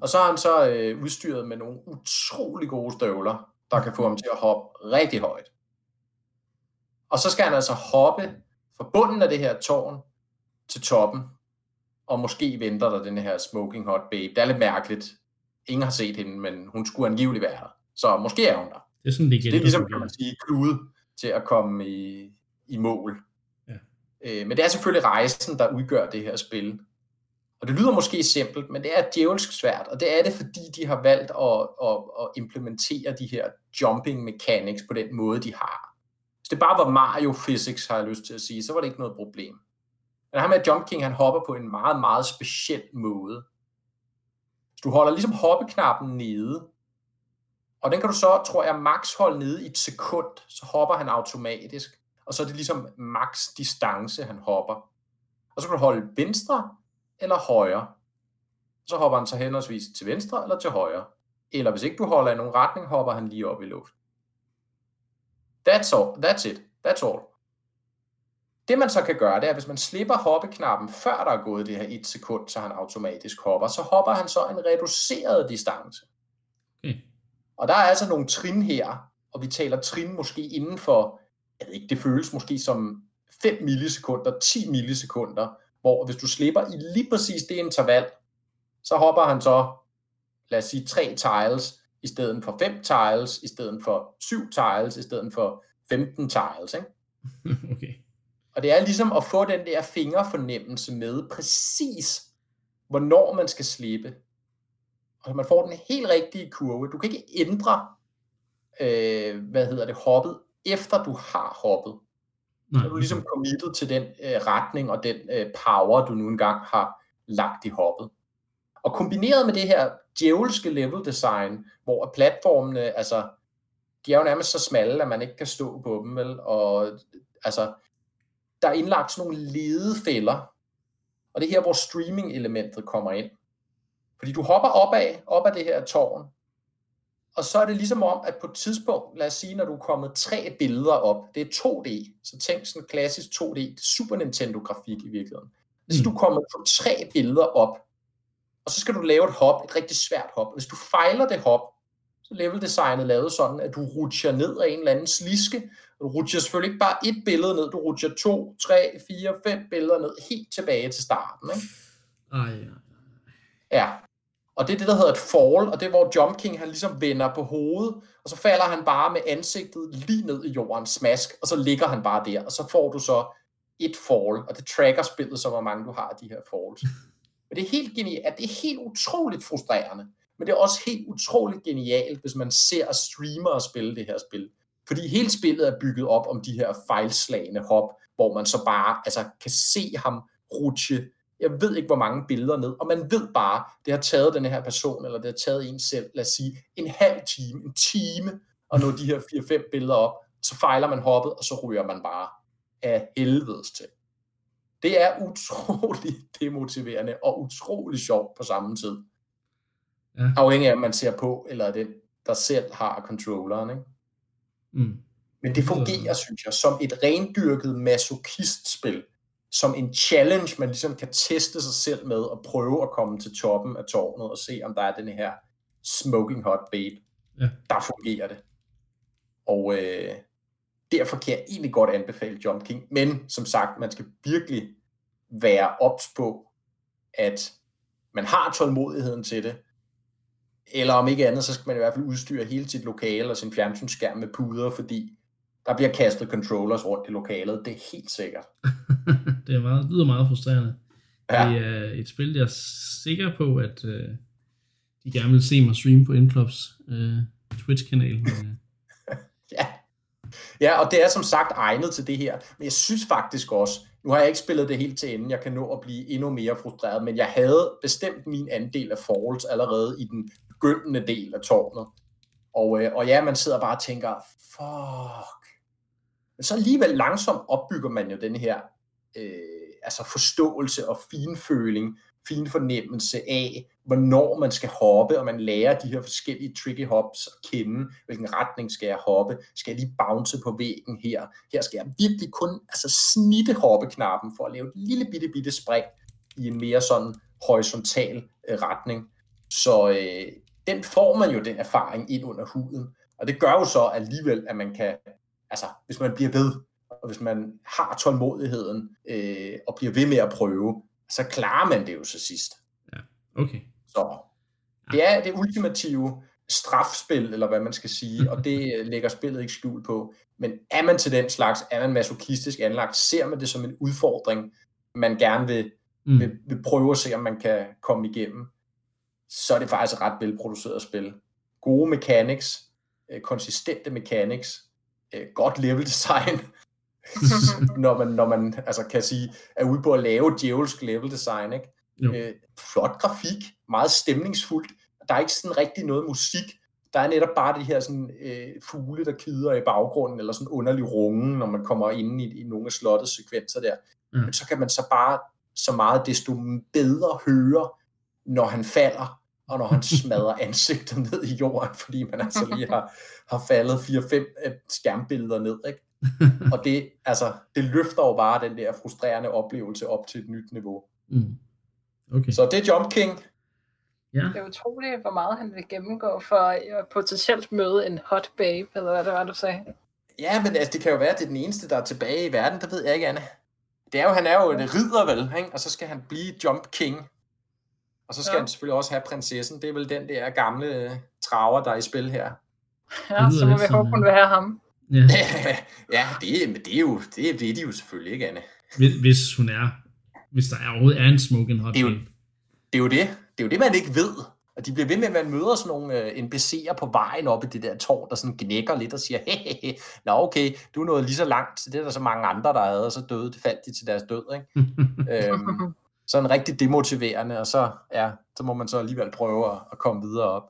Og så er han så udstyret med nogle utrolig gode støvler, der kan få ham til at hoppe rigtig højt. Og så skal han altså hoppe fra bunden af det her tårn til toppen, og måske venter der den her smoking hot babe. Det er lidt mærkeligt. Ingen har set hende, men hun skulle angiveligt være her. Så måske er hun der. Det er, sådan, det er ligesom, kan man sige, klude til at komme i mål. Ja. Men det er selvfølgelig rejsen, der udgør det her spil. Og det lyder måske simpelt, men det er djævelsk svært, og det er det, fordi de har valgt at implementere de her jumping mechanics på den måde, de har. Hvis det bare var Mario Physics, har jeg lyst til at sige, så var det ikke noget problem. Men ham med Jump King, han hopper på en meget, meget speciel måde. Så du holder ligesom hoppeknappen nede, og den kan du så, tror jeg, max holde nede i et sekund, så hopper han automatisk, og så er det ligesom max distance, han hopper. Og så kan du holde venstre eller højre. Så hopper han så henholdsvis til venstre eller til højre. Eller hvis ikke du holder i nogen retning, hopper han lige op i luften. That's all. Det man så kan gøre, det er, hvis man slipper hoppeknappen, før der er gået det her 1 sekund, så han automatisk hopper, så hopper han så en reduceret distance. Okay. Og der er altså nogle trin her, og vi taler trin måske inden for, jeg ved ikke, det føles måske som 5 millisekunder, 10 millisekunder, hvor hvis du slipper i lige præcis det interval, så hopper han så, lad os sige, 3 tiles, i stedet for 5 tiles, i stedet for 7 tiles, i stedet for 15 tiles, ikke? Okay. Og det er ligesom at få den der fingerfornemmelse med præcis, hvornår man skal slippe. Og man får den helt rigtige kurve. Du kan ikke ændre hoppet efter du har hoppet. Så er du ligesom committed til den retning og den power, du nu engang har lagt i hoppet. Og kombineret med det her djævelske level design, hvor platformene, altså, de er jo nærmest så smalle, at man ikke kan stå på dem, vel? Og altså, der er indlagt sådan nogle ledefælder. Og det er her, hvor streaming-elementet kommer ind. Fordi du hopper op ad det her tårn, og så er det ligesom om, at på et tidspunkt, lad os sige, når du er kommet 3 billeder op, det er 2D, så tænk sådan klassisk 2D, Super Nintendo-grafik i virkeligheden. Hvis du kommer på 3 billeder op, og så skal du lave et hop, et rigtig svært hop. Hvis du fejler det hop, så leveldesignet lavet sådan, at du rutscher ned af en eller anden sliske. Du rutscher selvfølgelig ikke bare et billede ned, du rutscher 2, 3, 4, 5 billeder ned, helt tilbage til starten. Ikke? Ja. Og det er det, der hedder et fall, og det er, hvor Jump King, han ligesom vender på hovedet, og så falder han bare med ansigtet lige ned i jorden, smask, og så ligger han bare der, og så får du så et fall, og det tracker spillet, så hvor mange du har af de her falls. Men det er helt genialt, det er helt utroligt frustrerende, men det er også helt utroligt genialt, hvis man ser streamere spille det her spil. Fordi hele spillet er bygget op om de her fejlslagende hop, hvor man så bare altså, kan se ham rutsche, jeg ved ikke, hvor mange billeder ned, og man ved bare, det har taget den her person, eller det har taget en selv, lad os sige, en halv time, en time, og nå de her 4-5 billeder op, så fejler man hoppet, og så ryger man bare af helvedes til. Det er utroligt demotiverende, og utrolig sjovt på samme tid. Ja. Afhængig af, om man ser på, eller den, der selv har controlleren, ikke? Men det fungerer, synes jeg, som et rendyrket masochistspil, som en challenge, man ligesom kan teste sig selv med, og prøve at komme til toppen af tårnet, og se, om der er den her smoking hot babe. Ja. Der fungerer det. Og derfor kan jeg egentlig godt anbefale Jump King, men som sagt, man skal virkelig være ops på, at man har tålmodigheden til det, eller om ikke andet, så skal man i hvert fald udstyre hele sit lokale og sin fjernsynsskærm med puder, fordi der bliver kastet controllers rundt i lokalet. Det er helt sikkert. Det er meget, lyder meget frustrerende. Ja. Det er et spil, jeg er sikker på, at de gerne vil se mig streame på Inclubs Twitch-kanal. Men, Ja, og det er som sagt egnet til det her. Men jeg synes faktisk også, nu har jeg ikke spillet det helt til enden, jeg kan nå at blive endnu mere frustreret, men jeg havde bestemt min andel af falls allerede i den begyndende del af tårnet. Og ja, man sidder bare og tænker, fuck. Men så alligevel langsomt opbygger man jo den her altså forståelse og finføling, fin fornemmelse af, hvornår man skal hoppe, og man lærer de her forskellige tricky hops at kende, hvilken retning skal jeg hoppe, skal jeg lige bounce på væggen her, her skal jeg virkelig kun altså, snitte hoppeknappen for at lave et lille bitte spring i en mere sådan horisontal retning. Så den får man jo den erfaring ind under huden, og det gør jo så alligevel, at man kan, altså hvis man bliver ved, og hvis man har tålmodigheden og bliver ved med at prøve, så klarer man det jo så sidst. Ja, okay. Så det er det ultimative strafspil, eller hvad man skal sige, og det lægger spillet ikke skjul på. Men er man til den slags, er man masochistisk anlagt, ser man det som en udfordring, man gerne vil prøve at se, om man kan komme igennem, så er det faktisk ret velproduceret spil. Gode mechanics, konsistente mechanics, godt level design, når man altså kan sige, er ude på at lave djævelsk level design, ikke? Flot grafik, meget stemningsfuldt, der er ikke sådan rigtig noget musik, der er netop bare det her sådan, fugle, der kider i baggrunden, eller sådan underlig runge, når man kommer ind i nogle af slottets sekvenser der, men så kan man så bare så meget desto bedre høre, når han falder, og når han smadrer ansigtet ned i jorden, fordi man altså lige har faldet 4-5 skærmbilleder ned, ikke? Og det, altså, det løfter jo bare den der frustrerende oplevelse op til et nyt niveau. Okay. Så det er Jump King. Ja. Det er utroligt, hvor meget han vil gennemgå for at potentielt møde en hot babe, eller hvad det var, du sagde. Ja, men altså, det kan jo være, at det er den eneste, der er tilbage i verden, der ved jeg ikke, Anna. Det er jo, han er jo en ridder, vel, ikke? Og så skal han blive Jump King. Og så skal han selvfølgelig også have prinsessen. Det er vel den der gamle traver, der er i spil her. Ja, så må vi håbe, hun vil have ham. Ja, ja det ved de jo selvfølgelig ikke, Anne. Hvis der overhovedet er en smoking hot babe. Det er jo det man ikke ved. Og de bliver ved med, at man møder sådan nogle NPC'er på vejen op i det der tårn, der sådan gnækker lidt og siger, hehehe, nå okay, du er nået lige så langt til det, er der så mange andre, der havde, og så døde, det faldt de til deres død, ikke? Sådan rigtig demotiverende, og så, ja, så må man så alligevel prøve at komme videre op.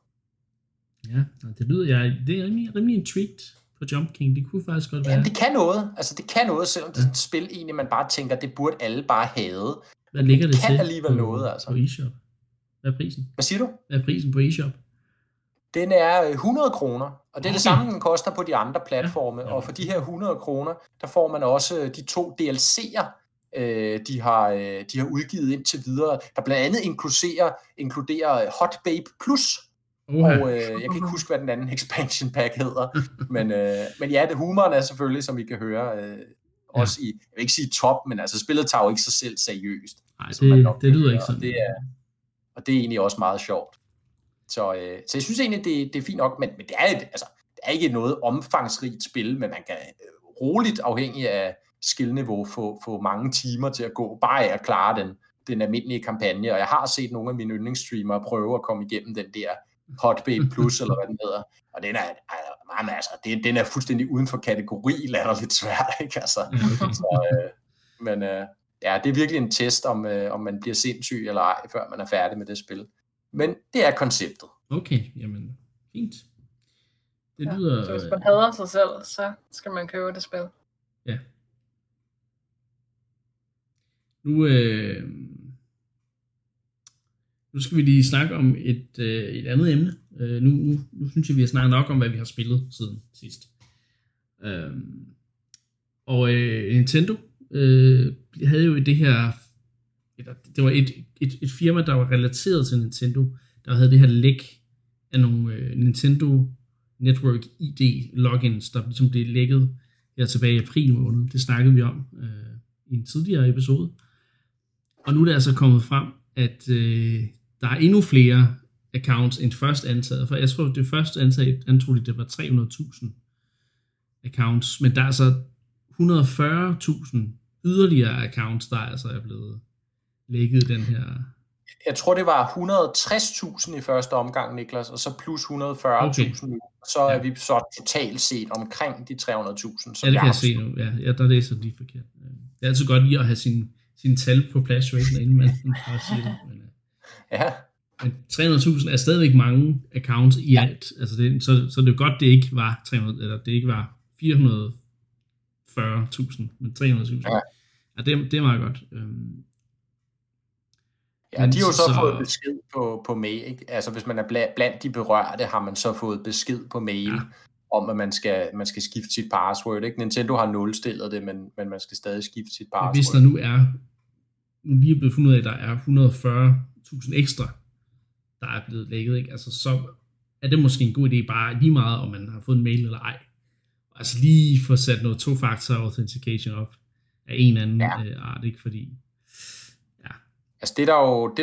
Ja, det lyder jeg, det er rimelig intrigued på Jump King, det kunne faktisk godt være. Ja, det kan noget, altså det kan noget, selvom det er et spil egentlig, man bare tænker, det burde alle bare have. Hvad ligger det kan til alligevel på, noget, altså. På eShop? Hvad er prisen? Hvad siger du? Hvad er prisen på eShop? Den er 100 kroner, og det er det samme, den koster på de andre platforme. Ja, ja. Og for de her 100 kroner, der får man også de 2 DLC'er, de har udgivet indtil videre, der blandt andet inkluderer Hot Babe Plus. Og jeg kan ikke huske, hvad den anden expansion pack hedder. Men ja, det humoren er selvfølgelig, som I kan høre, også i, jeg vil ikke sige top, men altså spillet tager jo ikke sig selv seriøst. Nej, det lyder ikke sådan. Og det er egentlig også meget sjovt. Så jeg synes egentlig, det er fint nok, men det er det er ikke noget omfangsrigt spil, men man kan roligt, afhængig af skillniveau, få mange timer til at gå, bare af at klare den almindelige kampagne. Og jeg har set nogle af mine yndlingsstreamere prøve at komme igennem den der Hot Babe Plus, eller hvad den hedder. Og den er, den er fuldstændig uden for kategori, lader lidt svært, ikke? Altså. Ja, det er virkelig en test, om man bliver sindssyg eller ej, før man er færdig med det spil. Men det er konceptet. Okay, jamen, fint. Det lyder... Så hvis man hader sig selv, så skal man købe det spil. Ja. Nu skal vi lige snakke om et andet emne. Nu synes jeg, vi har snakket nok om, hvad vi har spillet siden sidst. Nintendo havde jo det her... Det var et firma, der var relateret til Nintendo, der havde det her læk af nogle Nintendo Network ID logins, der ligesom blev lækket her tilbage i april måned. Det snakkede vi om i en tidligere episode. Og nu er det altså kommet frem, at der er endnu flere accounts end først antaget. For jeg tror, det første antaget, det var 300.000 accounts, men der er så 140.000 yderligere accounts, der altså er blevet lækket den her... Jeg tror, det var 160.000 i første omgang, Niklas, og så plus 140.000. Okay. Så er vi så totalt set omkring de 300.000. Ja, det kan jeg se nu. Ja, der læser det lige forkert. Det er altid godt lige at have sine tal på plads, inden man kan sige det. Men 300.000 er stadigvæk mange accounts i alt. Altså det, så det er godt, det ikke var 300, eller det ikke var 440.000, men 300.000. Ja, det er meget godt. Ja, de har jo så fået besked på mail, ikke? Altså hvis man er blandt de berørte, har man så fået besked på mail om, at man skal skifte sit password, ikke? Nintendo har nulstillet det, men man skal stadig skifte sit password. Hvis der nu lige er blevet fundet af, at der er 140.000 ekstra, der er blevet lækket, ikke? Altså så er det måske en god idé, bare lige meget, om man har fået en mail eller ej. Altså lige få sat noget tofaktor authentication op af en eller anden art, ikke? Fordi... Altså det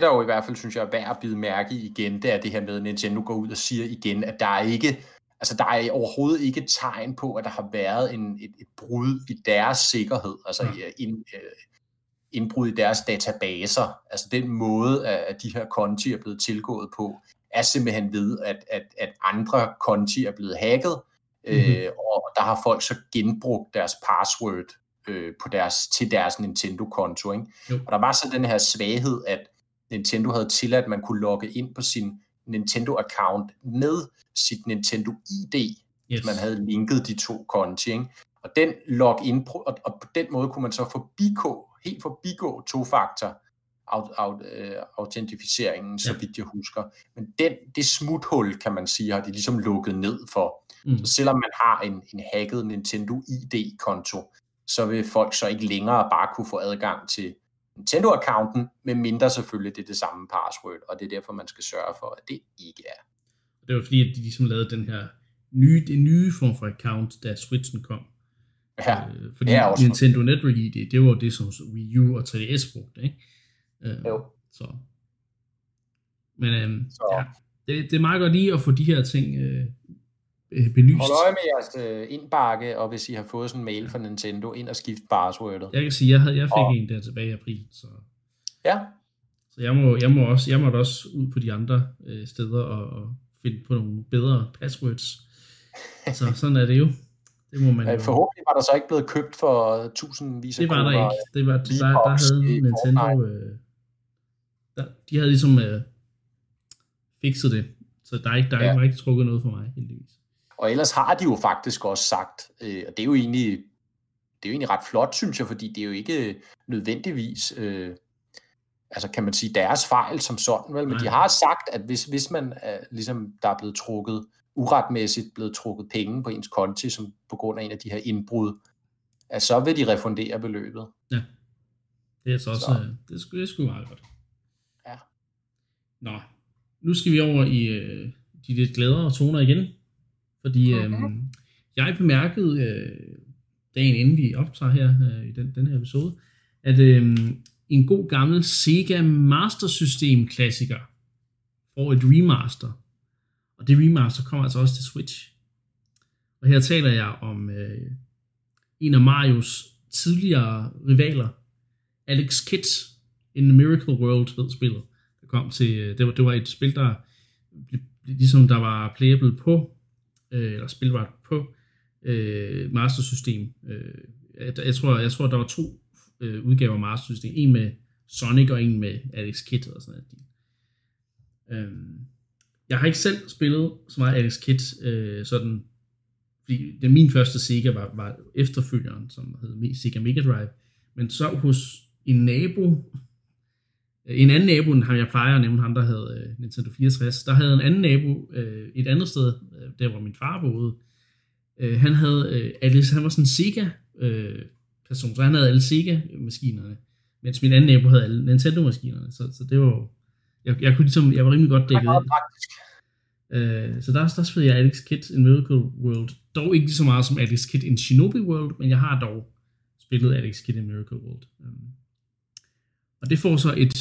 der jo i hvert fald, synes jeg, er værd at bide mærke i igen, det er det her med, at Nintendo går ud og siger igen, at der er overhovedet ikke tegn på, at der har været et brud i deres sikkerhed, altså indbrud i deres databaser. Altså den måde, at de her konti er blevet tilgået på, er simpelthen ved, at andre konti er blevet hacket, og der har folk så genbrugt deres password til deres Nintendo-konto, ikke? Og der var så den her svaghed, at Nintendo havde tilladt, at man kunne logge ind på sin Nintendo-account med sit Nintendo-ID, hvis man havde linket de to konti, ikke? Og den login, og på den måde kunne man så helt forbigå tofaktor-autentificeringen, så vidt jeg husker. Men det smuthul, kan man sige, har de ligesom lukket ned for. Så selvom man har en hacket Nintendo-ID-konto, så vil folk så ikke længere bare kunne få adgang til Nintendo-accounten, med mindre selvfølgelig det er det samme password, og det er derfor, man skal sørge for, at det ikke er. Det var fordi, at de ligesom lavede den her nye form for account, da Switchen kom. Ja, fordi Nintendo Network ID, det var det, som Wii U og 3DS brugte, ikke? Så. Men det er meget godt lige at få de her ting... belyst. Hold øje med jeres indbakke, og hvis I har fået sådan en mail fra Nintendo, ind og skift passwordet. Jeg kan sige, jeg fik en der tilbage i april, så Så jeg måtte også ud på de andre steder og finde på nogle bedre passwords. Så sådan er det jo. Det må man jo. Forhåbentlig var der så ikke blevet købt for tusindvis af kroner. Det var der ikke. Det var, der havde Nintendo... de havde ligesom fikset det. Så der var ikke trukket noget for mig, heldigvis. Og ellers har de jo faktisk også sagt, og det er jo egentlig... Det er jo egentlig ret flot, synes jeg, fordi det er jo ikke nødvendigvis... kan man sige, deres fejl som sådan, vel? Men nej. De har sagt, at hvis man ligesom, der er blevet trukket uretmæssigt, blevet trukket penge på ens konti, som på grund af en af de her indbrud, at så vil de refundere beløbet. Ja. Det er så også, det skulle være godt. Ja. Nå, nu skal vi over i de lidt glæder og toner igen, fordi jeg bemærkede dagen inden vi optager her i den her episode, at en god gammel Sega Master System klassiker får et remaster. Og det remaster kommer altså også til Switch. Og her taler jeg om en af Marios tidligere rivaler, Alex Kidd in Miracle World hed spillet. Der kom til det var et spil der ligesom der var playable på eller spilbart på Master System. Jeg tror der var to udgaver af Master System. En med Sonic og en med Alex Kidd og sådan noget. Jeg har ikke selv spillet så meget Alex Kidd, sådan, fordi min første Sega var efterfølgeren, som hed Sega Mega Drive. Men så hos en anden nabo, end ham jeg plejer at nævne, ham der havde Nintendo 64, der havde en anden nabo et andet sted, der var min far boede. Han havde Alex, han var sådan en Sega person, så han havde alle Sega-maskinerne, mens min anden nabo havde alle Nintendo-maskinerne, så det var jo, jeg kunne ligesom, jeg var rimelig godt dækket. Så der spillede jeg Alex Kidd in Miracle World, dog ikke så meget som Alex Kidd in Shinobi World, men jeg har dog spillet Alex Kidd in Miracle World. Og det får så et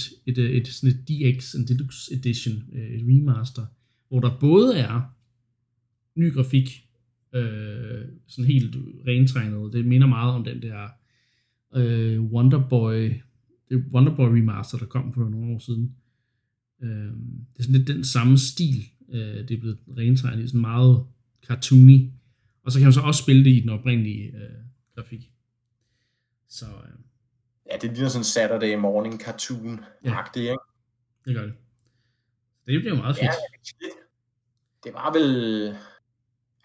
sådan et DX, en Deluxe Edition, et remaster, hvor der både er ny grafik, sådan helt rentegnet. Det minder meget om den der Wonder Boy remaster, der kom for nogle år siden. Det er sådan lidt den samme stil, det er blevet rentegnet, sådan meget cartoony. Og så kan man så også spille det i den oprindelige grafik. Så ja, det ligner sådan Saturday morning cartoon-agtigt, ja. Ikke? Det gør det. Det bliver meget fedt. Ja, det var vel...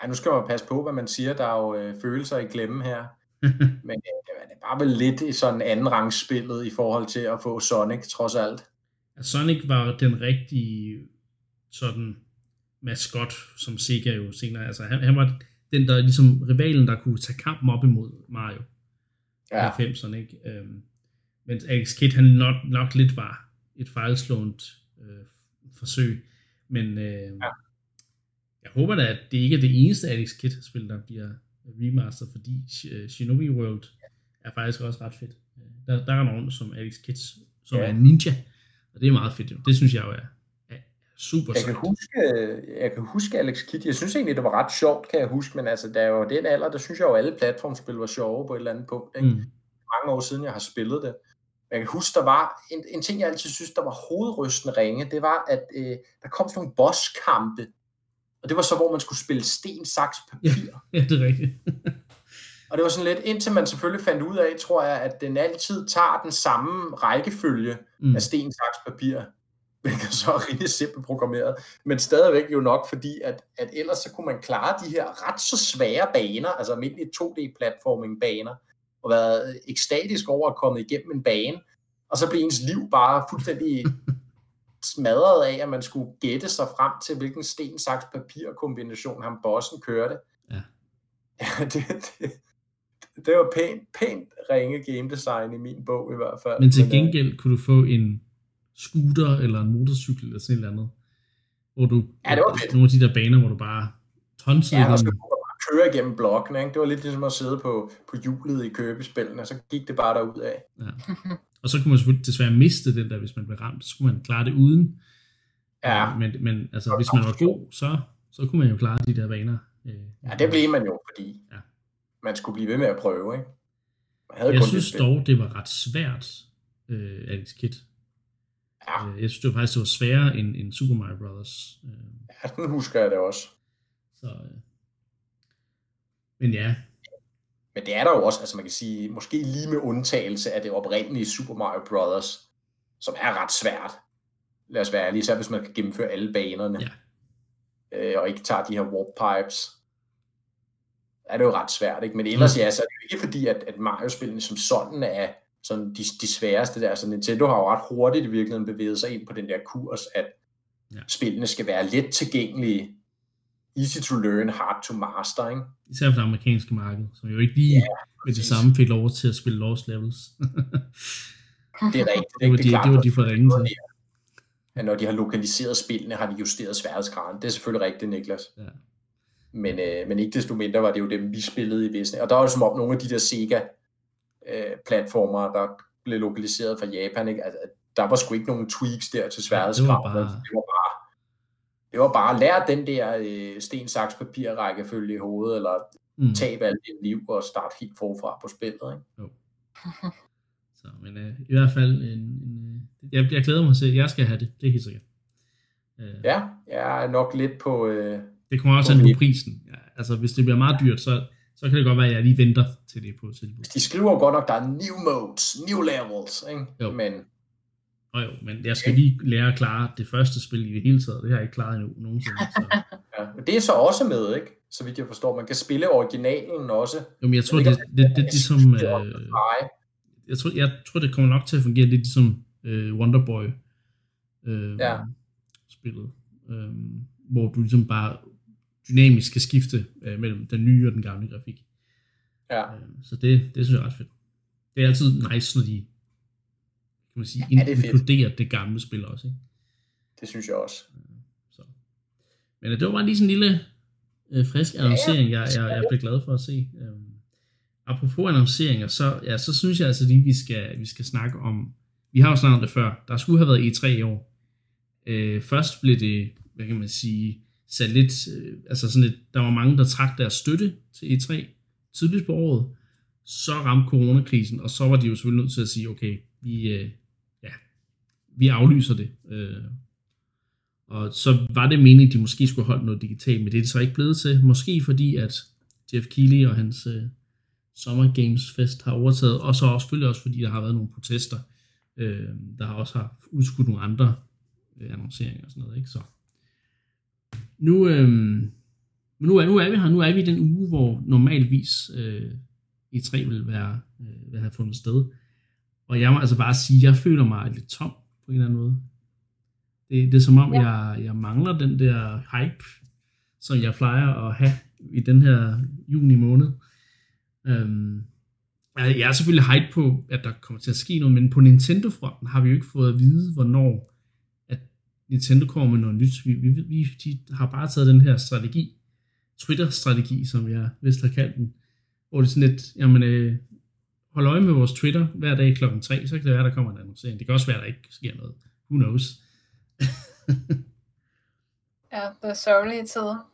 Ja, nu skal man passe på, hvad man siger. Der er jo følelser i glemme her. Men det var vel lidt i sådan andenrangsspillet i forhold til at få Sonic, trods alt. Ja, Sonic var den rigtige sådan maskot, som Sega jo senere... Altså, han var den, der ligesom rivalen, der kunne tage kampen op imod Mario. Ja. 90'erne, ikke? Mens Alex Kidd, han nok lidt var et fejlslåent forsøg. Men... ja. Jeg håber da, at det ikke er det eneste Alex Kidd-spil, der bliver remaster, fordi Shinobi World er faktisk også ret fedt. Der er nogen som Alex Kidd, som er ninja, og det er meget fedt. Det synes jeg jo er super sejt. Jeg kan huske Alex Kidd. Jeg synes egentlig, det var ret sjovt, kan jeg huske, men altså, der var den alder, der synes jeg jo, alle platformspil var sjove på et eller andet punkt. Ikke? Mm. Mange år siden, jeg har spillet det. Jeg kan huske, der var en ting, jeg altid synes, der var hovedrystende ringe, det var, at der kom sådan nogle bosskampe. Og det var så, hvor man skulle spille sten, saks, papir. Ja, det er rigtigt. Og det var sådan lidt, indtil man selvfølgelig fandt ud af, tror jeg, at den altid tager den samme rækkefølge af sten, saks, papir. Hvilket så er rigtig simpelt programmeret. Men stadigvæk jo nok, fordi at ellers så kunne man klare de her ret så svære baner, altså almindelige 2D-platforming-baner, og været ekstatisk over at komme igennem en bane, og så blev ens liv bare fuldstændig... smadret af, at man skulle gætte sig frem til, hvilken sten, saks, papir kombination ham bossen kørte. Ja. Ja, det var pænt ringe game design i min bog i hvert fald. Men til gengæld kunne du få en scooter eller en motorcykel eller sådan et eller andet, hvor du nogle af de der baner, hvor du bare tonsede. Ja, og så kunne du bare køre igennem blokken. Ikke? Det var lidt ligesom at sidde på hjulet i købespillene, og så gik det bare derud af. Ja. Og så kunne man selvfølgelig desværre miste den der, hvis man blev ramt. Så kunne man klare det uden. Ja. Men altså, hvis man var god, så kunne man jo klare de der baner. Ja, det blev man jo, fordi man skulle blive ved med at prøve, ikke? Jeg synes dog, det var ret svært, Alex Kidd. Ja. Jeg synes det var faktisk det var sværere end Super Mario Bros. Ja, sådan husker jeg det også. Så, men ja. Men det er der jo også, altså man kan sige, måske lige med undtagelse af det oprindelige Super Mario Bros., som er ret svært. Lad os være ærlige, især hvis man kan gennemføre alle banerne. Ja. Og ikke tager de her warp pipes. Er det jo ret svært, ikke? Men ellers ja, så er det jo ikke fordi, at Mario-spillene som sådan er sådan de sværeste der. Så Nintendo har jo ret hurtigt i virkeligheden bevæget sig ind på den der kurs, at spillene skal være let tilgængelige, easy to learn, hard to master, ikke? Især for det amerikanske marked, som jo ikke lige med det samme fik lov til at spille Lost Levels. Det er rigtigt. Det var de for ringe til. Ja, når de har lokaliseret spillene, har de justeret sværhedsgraden. Det er selvfølgelig rigtigt, Niklas. Ja. Men ikke desto mindre var det jo dem, vi spillede i Vesten. Og der var jo som om nogle af de der Sega-platformer, der blev lokaliseret fra Japan, ikke? Altså, der var sgu ikke nogen tweaks der til sværhedsgraden. Det var bare lære den der sten-saks-papir-rækkefølge i hovedet, eller tabe alt dit liv og starte helt forfra på spillet, ikke? Jo. Så, men i hvert fald jeg glæder mig til, jeg skal have det. Det er helt sikkert. Ja, jeg er nok lidt på... det kommer også an på prisen. Ja, altså, hvis det bliver meget dyrt, så kan det godt være, at jeg lige venter til det på tilbud. De skriver godt nok, der er new modes, new levels, ikke? Jo. Men jeg skal lige lære at klare det første spil i det hele taget. Det har jeg ikke klaret endnu nogensinde. Så. Ja, men det er så også med, ikke? Så vidt jeg forstår. Man kan spille originalen også. Jo, men jeg tror, det er ligesom... Jeg tror, det kommer nok til at fungere lidt ligesom Wonder Boy spillet. Hvor du ligesom bare dynamisk skal skifte mellem den nye og den gamle grafik. Ja. Så det synes jeg er ret fedt. Det er altid nice, når de kan man sige, inkluderer det gamle spil også. Ikke? Det synes jeg også. Så. Men det var bare lige sådan en lille frisk annoncering, jeg blev glad for at se. Apropos annonceringer, så synes jeg altså lige, vi skal snakke om... Vi har jo snakket om det før. Der skulle have været E3 i år. Først blev det... hvad kan man sige, sat lidt, altså sådan lidt, der var mange, der trak deres støtte til E3 tidligt på året, så ramte coronakrisen, og så var de jo selvfølgelig nødt til at sige, okay, vi aflyser det. Og så var det meningen, at de måske skulle holde noget digitalt, men det er det så ikke blevet til, måske fordi, at Jeff Keighley og hans Summer Games Fest har overtaget, og så selvfølgelig også, fordi der har været nogle protester, der også har udskudt nogle andre annonceringer og sådan noget, ikke? Så Nu er vi her. Nu er vi i den uge, hvor normalvis E3 vil have fundet sted. Og jeg må altså bare sige, at jeg føler mig lidt tom på en eller anden måde. Det er som om, jeg mangler den der hype, som jeg plejer at have i den her juni måned. Jeg er selvfølgelig hype på, at der kommer til at ske noget, men på Nintendo-fronten har vi jo ikke fået at vide, hvornår Nintendo kommer med noget nyt. De har bare taget den her strategi, Twitter-strategi, som jeg vist har kaldt den, hvor det er sådan lidt, jamen, hold øje med vores Twitter hver dag klokken 3, så kan det være, der kommer en annoncering. Det kan også være, der ikke sker noget. Who knows? Ja, det er sørgelige tider.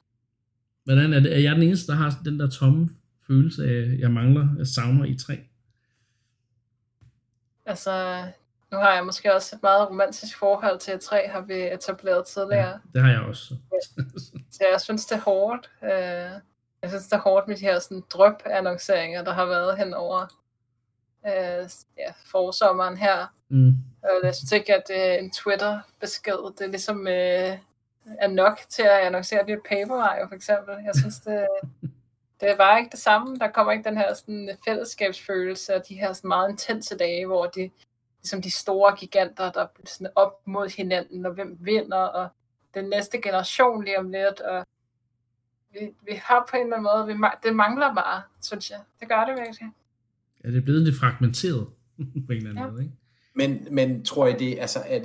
Hvordan er det? Er jeg den eneste, der har den der tomme følelse af, jeg mangler, jeg savner E3? Altså... Nu har jeg måske også et meget romantisk forhold til E3, har vi etableret tidligere. Ja, det har jeg også. Så jeg synes, det er hårdt. Jeg synes, det er hårdt med de her sådan, dryp-annonceringer, der har været hen over forsommeren her. Mm. Og jeg synes ikke, at en Twitter-besked, det ligesom er nok til at annoncere det Paper Mario, for eksempel. Jeg synes, det var ikke det samme. Der kommer ikke den her sådan, fællesskabsfølelse og de her sådan, meget intense dage, hvor de ligesom de store giganter, der bliver sådan op mod hinanden, og hvem vinder, og den næste generation lige om lidt, og vi har på en eller anden måde, det mangler bare, synes jeg. Det gør det virkelig. Ja, det er blevet lidt fragmenteret, på en eller anden måde, ikke? Men tror jeg det, altså, er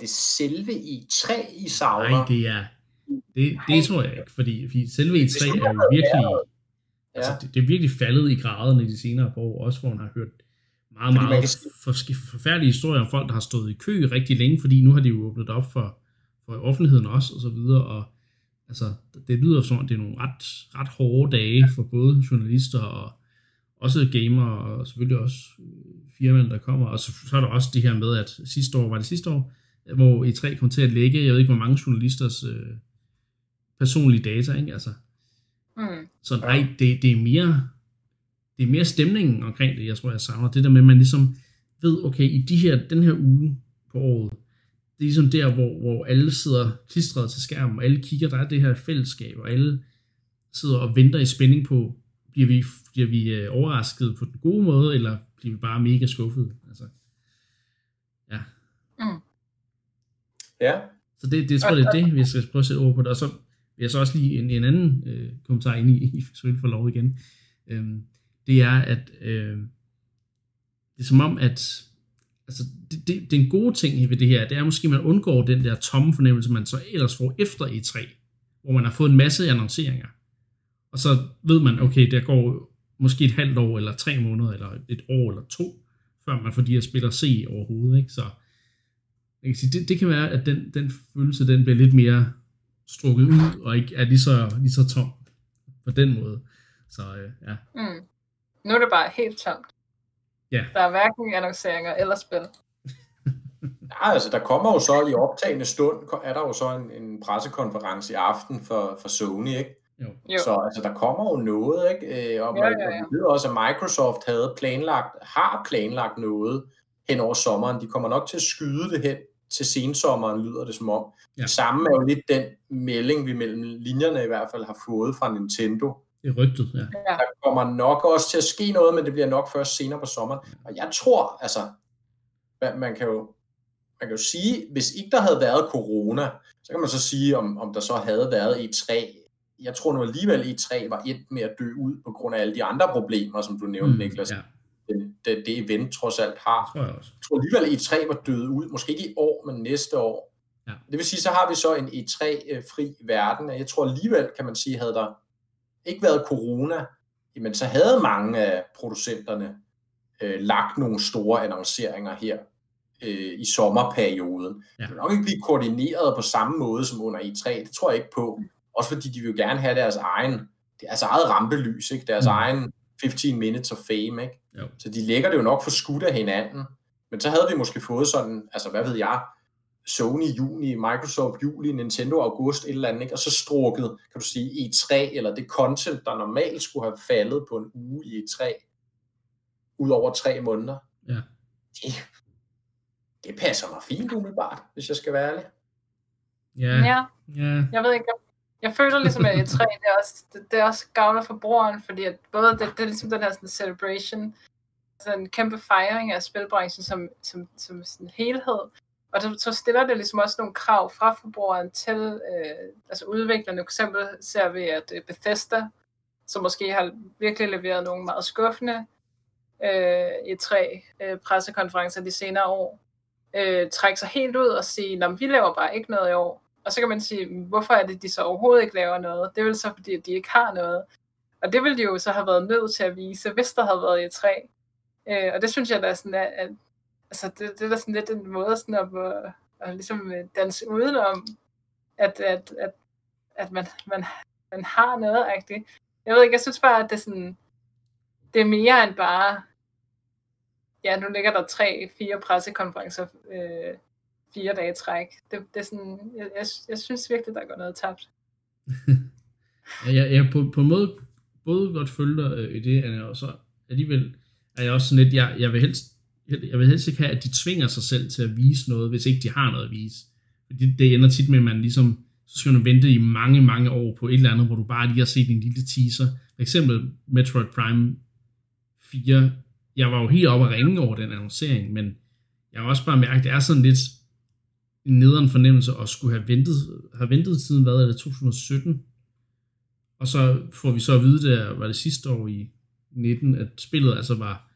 det selve E3, I savner? Nej, det tror jeg ikke, fordi selve E3 er jo virkelig, altså, det er virkelig faldet i graderne i de senere år, også hvor man har hørt meget, meget forfærdelige historier om folk, der har stået i kø rigtig længe, fordi nu har de jo åbnet op for offentligheden også, og så videre, og altså, det lyder sådan, at det er nogle ret hårde dage for både journalister og også gamere, og selvfølgelig også firmaerne, der kommer, og så er der også det her med, at sidste år, hvor E3 kom til at lægge, jeg ved ikke, hvor mange journalisters personlige data, ikke? Altså. Mm. Så nej, det er mere stemningen omkring det, jeg tror, jeg savner. Det der med, at man ligesom ved, okay, i den her uge på året, det er ligesom der, hvor alle sidder klistret til skærmen, og alle kigger, der er det her fællesskab, og alle sidder og venter i spænding på, bliver vi overrasket på den gode måde, eller bliver vi bare mega skuffet? Altså. Ja. Mm. Ja. Så det tror jeg, det er det, vi skal prøve at sætte ord på det. Og så vil jeg så også lige en anden kommentar ind i selvfølgelig for lov igen. Det er, at det er som om, at altså, den gode ting ved det her, det er måske, at man undgår den der tomme fornemmelse, man så ellers får efter E3, hvor man har fået en masse annonceringer. Og så ved man, okay, der går måske et halvt år, eller 3 måneder, eller et år, eller 2, før man får de her spillere se overhovedet. Ikke? Så jeg kan sige, det kan være, at den følelse, den bliver lidt mere strukket ud, og ikke er lige så tom på den måde. Så ja. Mm. Nu er det bare helt tomt. Yeah. Der er hverken annonceringer eller spil. Nej, altså der kommer jo så i optagende stund, er der jo så en pressekonference i aften for Sony, ikke? Jo. Så altså, der kommer jo noget, ikke? Og man ved også, at Microsoft har planlagt noget hen over sommeren. De kommer nok til at skyde det hen til sensommeren, lyder det som om. Ja. Sammen er jo lidt den melding, vi mellem linjerne i hvert fald har fået fra Nintendo. Det er rygtet, ja. Der kommer nok også til at ske noget, men det bliver nok først senere på sommeren. Og jeg tror, altså, man kan jo sige, hvis ikke der havde været corona, så kan man så sige, om der så havde været E3. Jeg tror nu alligevel, E3 var endt med at dø ud på grund af alle de andre problemer, som du nævnte, Niklas. Ja. Det event trods alt har. Jeg tror alligevel, E3 var død ud, måske ikke i år, men næste år. Ja. Det vil sige, så har vi så en E3-fri verden, og jeg tror alligevel, kan man sige, havde der ikke været corona, men så havde mange af producenterne lagt nogle store annonceringer her i sommerperioden. Ja. Det vil nok ikke blive koordineret på samme måde som under E3, det tror jeg ikke på. Også fordi de vil jo gerne have deres eget rampelys, ikke? Deres egen 15 minutes of fame. Ikke? Ja. Så de lægger det jo nok for skudt af hinanden. Men så havde vi måske fået sådan, altså hvad ved jeg, Sony juni, Microsoft juli, Nintendo august, et eller andet, ikke? Og så strukket, kan du sige, E3, eller det content, der normalt skulle have faldet på en uge i E3, ud over 3 måneder. Ja. Det passer mig fint umiddelbart, hvis jeg skal være ærlig. Ja. Jeg ved ikke, jeg føler ligesom, at E3, det er også gavner forbrugeren, fordi at både det er ligesom den her sådan, celebration, sådan en kæmpe fejring af spilbranchen som sådan helhed, og så stiller det ligesom også nogle krav fra forbrugeren til altså udviklerne. For eksempel ser vi, at Bethesda, som måske har virkelig leveret nogle meget skuffende E3 pressekonferencer de senere år, trækker sig helt ud og siger, vi laver bare ikke noget i år. Og så kan man sige, hvorfor er det, de så overhovedet ikke laver noget? Det er vel så, fordi de ikke har noget. Og det ville de jo så have været nødt til at vise, hvis der havde været E3. Og det synes jeg, der er sådan, at altså, det er da sådan lidt en måde sådan at ligesom danse udenom, at man har noget, ikke? Jeg ved ikke, jeg synes bare, at det er mere end bare, ja, nu ligger der 3-4 pressekonferencer 4 dage træk. Det er sådan, jeg synes virkelig, der går noget tabt. Jeg på en måde både godt følger i det, og så alligevel er jeg også sådan lidt, jeg vil helst ikke have, at de tvinger sig selv til at vise noget, hvis ikke de har noget at vise. Det ender tit med, at man ligesom, så skal man vente i mange, mange år på et eller andet, hvor du bare lige har set en lille teaser. For eksempel Metroid Prime 4. Jeg var jo helt oppe at ringe over den annoncering, men jeg har også bare mærket, at det er sådan lidt en nederen fornemmelse at skulle have ventet siden, hvad er det, 2017. Og så får vi så at vide, der var det sidste år i 19, at spillet altså var,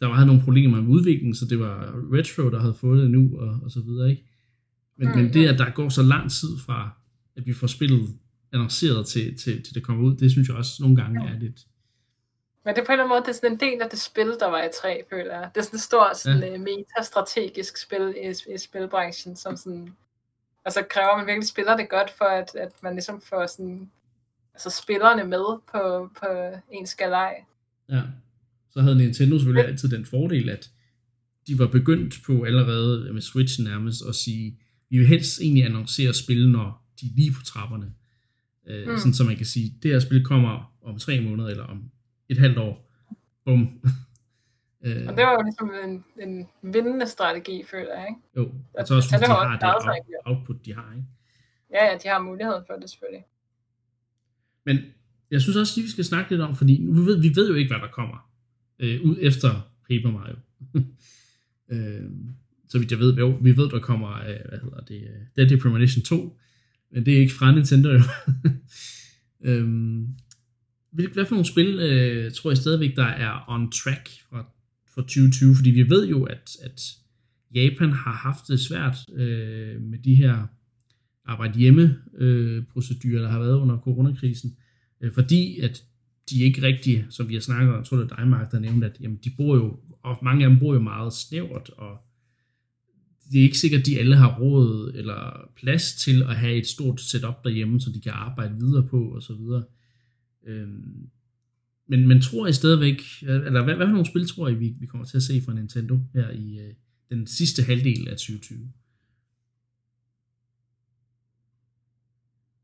der var nogle problemer med udviklingen, så det var Retro, der havde fået det nu, og så videre, ikke? Men det, at der går så lang tid fra, at vi får spillet annonceret til det kommer ud, det synes jeg også nogle gange er lidt. Men det er på en eller anden måde, det er sådan en del af det spil, der var i 3, føler jeg. Det er sådan et stort metastrategisk spil i spilbranchen, som sådan, altså kræver, man virkelig spiller det godt, for at man ligesom får sådan, altså spillerne med på en skalaj. Ja. Så havde Nintendo selvfølgelig altid den fordel, at de var begyndt på allerede med Switch nærmest at sige, vi vil helst egentlig annoncere spil, når de er lige på trapperne. Sådan så man kan sige, det her spil kommer om 3 måneder eller om 1,5 år. Bum. Og det var jo ligesom en vindende strategi, føler jeg, ikke? Jo, og så også, fordi de har det output, de har, ikke? Ja, de har mulighed for det, selvfølgelig. Men jeg synes også, at vi skal snakke lidt om, fordi vi ved jo ikke, hvad der kommer ud efter Paper Mario. Så vidt jeg ved, jo, vi ved, der kommer, Deadly Premonition 2, men det er ikke fra Nintendo, jo. Hvad for nogle spil, tror jeg stadigvæk, der er on track for 2020? Fordi vi ved jo, at Japan har haft det svært med de her arbejde hjemme-procedurer, der har været under coronakrisen. Fordi at de ikke rigtig, som vi har snakket om, tror det er dig, Mark, der nævnte, at jamen, de bor jo, og mange af dem bor jo meget snævert, og det er ikke sikkert, at de alle har råd eller plads til at have et stort setup derhjemme, så de kan arbejde videre på og så videre. Men man tror I stadigvæk, eller hvad for nogle spil tror I, vi kommer til at se fra Nintendo her i den sidste halvdel af 2020?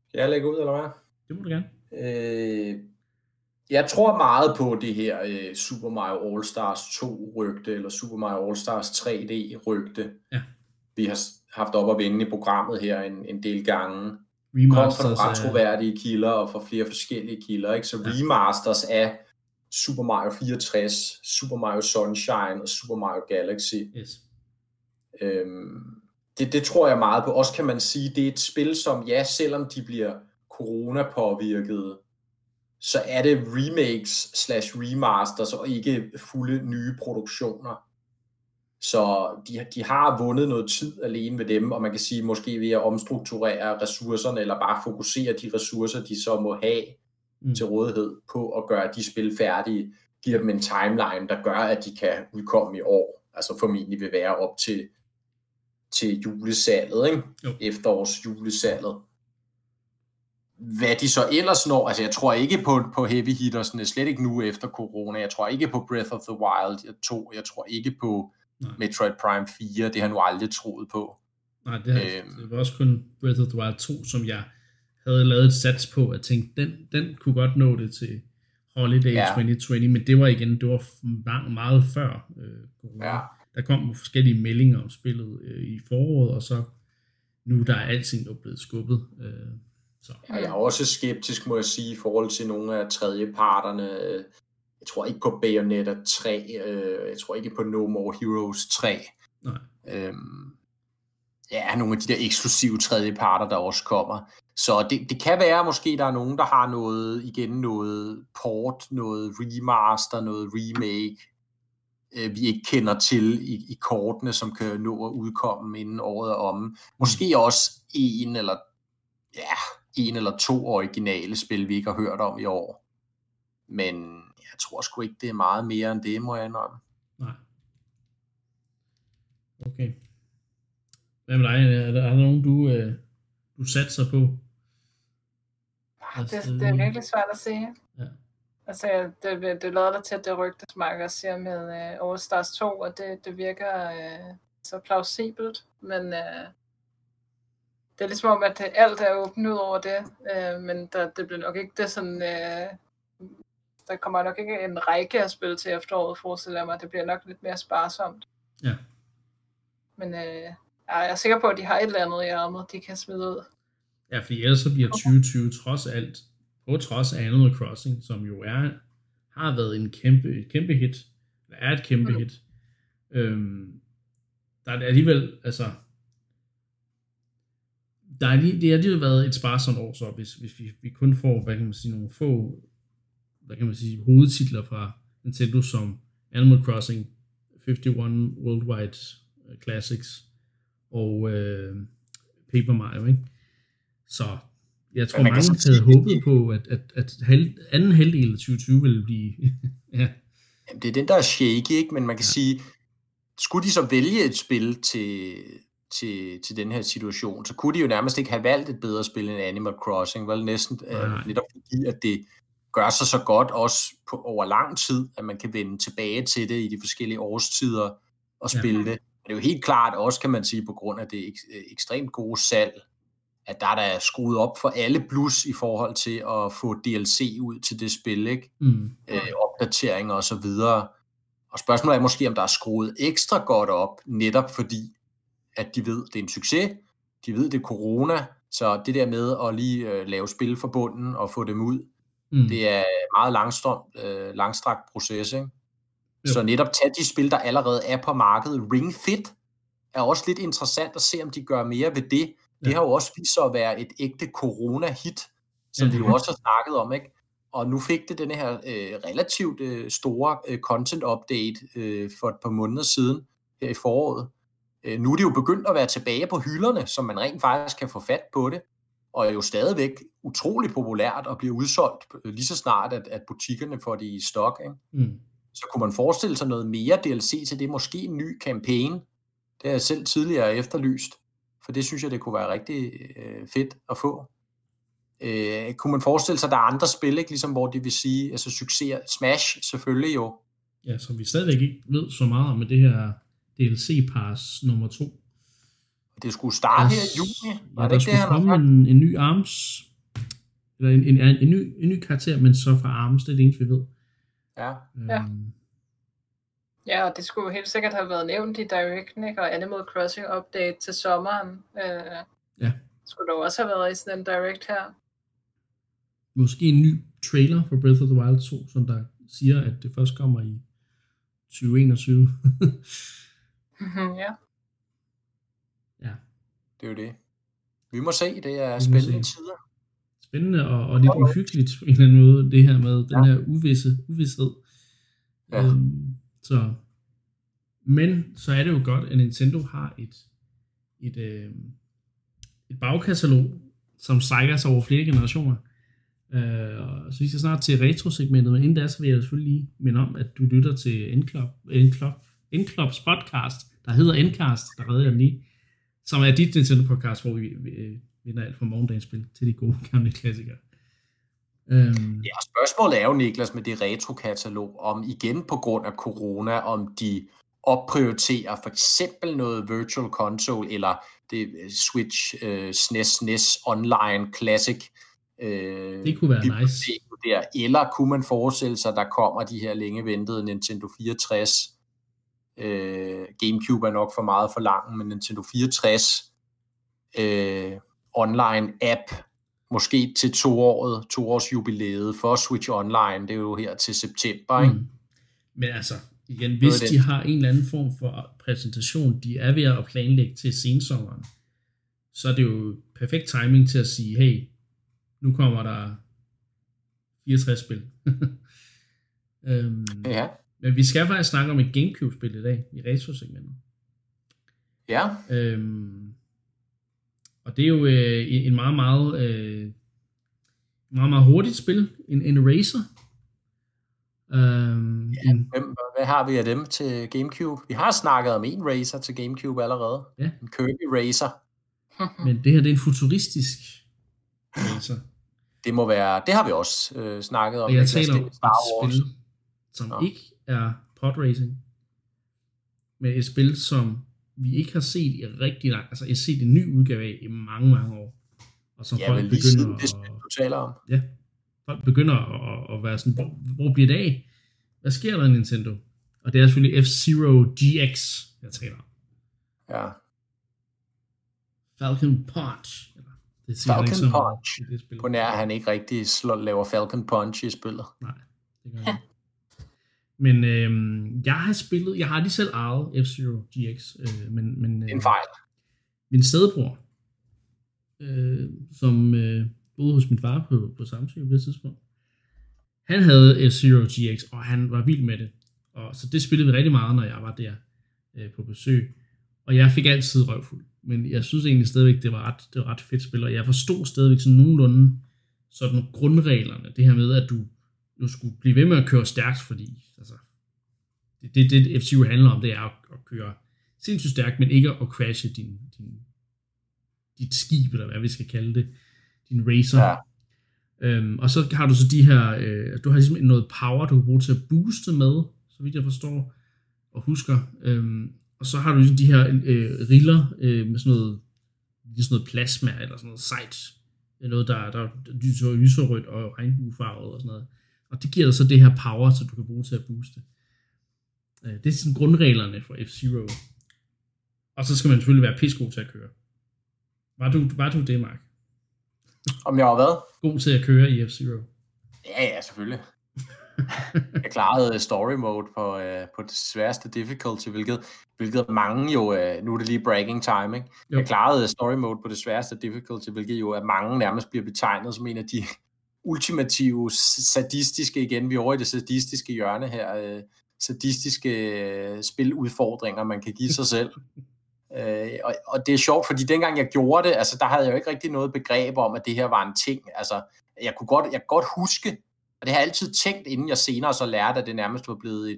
Skal jeg lægge ud, eller hvad? Det må du gerne. Jeg tror meget på det her Super Mario All-Stars 2-rygte, eller Super Mario All-Stars 3D-rygte. Ja. Vi har haft op at vende i programmet her en del gange. Kom fra retroværdige kilder og fra flere forskellige kilder, ikke? Så ja. Remasters af Super Mario 64, Super Mario Sunshine og Super Mario Galaxy. Yes. Det tror jeg meget på. Også kan man sige, det er et spil, som ja, selvom de bliver corona-påvirket, så er det remakes/remasters og ikke fulde nye produktioner. Så de har vundet noget tid alene ved dem, og man kan sige, måske ved at omstrukturere ressourcerne, eller bare fokusere de ressourcer, de så må have til rådighed på at gøre de spil færdige, giver dem en timeline, der gør, at de kan udkomme i år. Altså formentlig vil være op til julesalget, ikke? Jo. Efterårs julesalget. Hvad de så ellers når, altså jeg tror ikke på heavy hittersne, slet ikke nu efter corona, jeg tror ikke på Breath of the Wild 2, jeg tror ikke på Metroid Prime 4, det har jeg nu aldrig troet på. Nej, det var også kun Breath of the Wild 2, som jeg havde lavet et sats på, at tænke, den kunne godt nå det til Holiday 2020, men det var igen, det var meget før corona. Ja. Der kom forskellige meldinger om spillet i foråret, og så nu der er alting jo blevet skubbet. Så. Ja, jeg er også skeptisk, må jeg sige, i forhold til nogle af tredjeparterne. Jeg tror ikke på Bayonetta 3. Jeg tror ikke på No More Heroes 3. Nej. Ja, nogle af de der eksklusive tredjeparter, der også kommer. Så det kan være, måske der er nogen, der har noget, igen noget port, noget remaster, noget remake, vi ikke kender til i kortene, som kan nå at udkomme inden året er omme. Måske også en eller to originale spil, vi ikke har hørt om i år. Men jeg tror sgu ikke, det er meget mere end det, må jeg indrømme. Nej. Okay. Hvad med dig? Er der nogen, du satser på? Det er virkelig svært at se. Ja. Altså, det lader der til, at det rygtes, Mark også siger, med All Stars 2, og det virker så plausibelt, men... Det er ligesom om, at alt er åbent ud over det, men det bliver nok ikke det sådan... Der kommer nok ikke en række af spil til efteråret, forestiller jeg mig. Det bliver nok lidt mere sparsomt. Ja. Men jeg er sikker på, at de har et eller andet i ærmet, de kan smide ud. Ja, fordi ellers så bliver 2020 trods alt, på trods af Animal Crossing, som jo har været et kæmpe hit, eller er et kæmpe hit. Der er alligevel, altså... Det har lige været et sparsomt år, så hvis vi kun får, hvad kan man sige, nogle få, hvad kan man sige, hovedtitler fra Nintendo som Animal Crossing, 51 Worldwide Classics og Paper Mario, ikke? Så jeg tror, mange havde håbet på, at anden halvdel af 2020 ville blive... ja. Jamen, det er den, der er shaky, ikke? Men man kan sige, skulle de så vælge et spil til den her situation, så kunne de jo nærmest ikke have valgt et bedre spil end Animal Crossing, vel næsten netop fordi, at det gør sig så godt også over lang tid, at man kan vende tilbage til det i de forskellige årstider, at spille det. Men det er jo helt klart også, kan man sige, på grund af det ekstremt gode salg, at der er skruet op for alle plus i forhold til at få DLC ud til det spil, ikke? Opdateringer og så videre. Og spørgsmålet er måske, om der er skruet ekstra godt op, netop fordi, at de ved, det er en succes, de ved, det er corona, så det der med at lige lave spil fra bunden og få dem ud, det er meget langstrakt proces, ikke? Så netop tage de spil, der allerede er på markedet. Ring Fit er også lidt interessant at se, om de gør mere ved det. Det har jo også vist sig at være et ægte corona-hit, som vi jo også har snakket om, ikke? Og nu fik det den her relativt store content-update for et par måneder siden her i foråret. Nu er det jo begyndt at være tilbage på hylderne, som man rent faktisk kan få fat på det, og er jo stadigvæk utrolig populært og bliver udsolgt lige så snart, at butikkerne får det i stok, ikke? Så kunne man forestille sig noget mere DLC til det, måske en ny kampagne. Det har jeg selv tidligere efterlyst, for det synes jeg, det kunne være rigtig fedt at få. Kunne man forestille sig, at der er andre spil, ikke? Ligesom, hvor det vil sige, altså succes, Smash selvfølgelig jo. Ja, som vi stadigvæk ikke ved så meget om med det her DLC-pass nummer 2. Det skulle starte her i juni. Ja, der skulle komme en ny ARMS, eller en ny karakter, men så fra ARMS, det er det eneste, vi ved. Ja, og det skulle helt sikkert have været nævnt i Directen, ikke? Og Animal Crossing update til sommeren. Skulle der også have været i sådan en Direct her. Måske en ny trailer for Breath of the Wild 2, som der siger, at det først kommer i 2021. Ja. Det er jo det. Vi må se, det er spændende tider. Spændende og lidt uhyggeligt på en eller anden måde, det her med den her uvished. Så. Men så er det jo godt, at Nintendo har et bagkatalog, som strækker sig over flere generationer. Så vi skal snart til retrosegmentet, men inden da, så vil jeg selvfølgelig lige minde om, at du lytter til N-Clubs podcast, der hedder N-Cast, der redder jeg lige, som er dit Nintendo-podcast, hvor vi vinder alt fra morgendagens spil til de gode gamle klassikere. Ja, spørgsmålet er jo, Niklas, med det retrokatalog, om igen på grund af corona, om de opprioriterer for eksempel noget Virtual Console, eller det Switch SNES Online Classic. Det kunne være nice. Der. Eller kunne man forestille sig, at der kommer de her længe ventede Nintendo 64. Gamecube er nok for meget for lang, men Nintendo 64 online app, måske til toårs jubilæet for Switch Online, det er jo her til september, ikke? Men altså, igen, hvis de har en eller anden form for præsentation, de er ved at planlægge til sensommeren, så er det jo perfekt timing til at sige, hey, nu kommer der 64 spil. Ja. Men vi skal faktisk snakke om et Gamecube-spil i dag, i retro-segmentet. Ja. Og det er jo en meget, meget hurtigt spil, en racer. Hvad har vi af dem til Gamecube? Vi har snakket om en racer til Gamecube allerede. Ja. En Kirby-racer. Men det her, det er en futuristisk racer. Det må være, det har vi også snakket om. Og jeg taler om Star Wars. Spil, som ikke er podracing, men et spil, som vi ikke har set i rigtig langt, altså jeg har set en ny udgave af i mange år, og som folk begynder at, folk begynder at være sådan, hvor bliver det af? Hvad sker der i Nintendo? Og det er selvfølgelig F-Zero GX, jeg taler om. Ja. Falcon Punch. Punch. På nær han ikke rigtig laver Falcon Punch i spillet. Nej, det gør han ikke. Men jeg har lige selv ejet F-Zero GX, men en fejl. Min stedbror, som boede hos min far på Samsø på det tidspunkt, han havde F-Zero GX, og han var vild med det. Og så det spillede vi rigtig meget, når jeg var der på besøg. Og jeg fik altid røvfuld, men jeg synes egentlig stadigvæk, det var ret fedt spil, og jeg forstod stadigvæk sådan nogenlunde sådan grundreglerne, det her med, at du skulle blive ved med at køre stærkt, fordi altså, det F-Zero handler om, det er at køre sindssygt stærkt, men ikke at crashe dit skib, eller hvad vi skal kalde det, din racer. Ja. Og så har du så de her, du har ligesom noget power, du kan bruge til at booste med, så vidt jeg forstår og husker. Og så har du de her riller med sådan noget plasma eller sådan noget sejt. Noget, der er lyserødt og regnbuefarvet og sådan noget. Og det giver dig så det her power, så du kan bruge til at booste. Det er sådan grundreglerne for F-Zero. Og så skal man selvfølgelig være pissegod til at køre. Var du det, Mark? Om jeg var hvad? God til at køre i F-Zero. Ja, selvfølgelig. Jeg klarede story mode på det sværeste difficulty, hvilket mange jo, nu er det lige bragging time, ikke? Jeg klarede story mode på det sværeste difficulty, hvilket jo at mange nærmest bliver betegnet som en af de ultimative sadistiske, igen vi er over i det sadistiske hjørne her, sadistiske spiludfordringer, man kan give sig selv. Og det er sjovt, fordi dengang jeg gjorde det, altså der havde jeg jo ikke rigtig noget begreb om, at det her var en ting. Altså, jeg kunne godt huske, og det har jeg altid tænkt, inden jeg senere så lærte, at det nærmest var blevet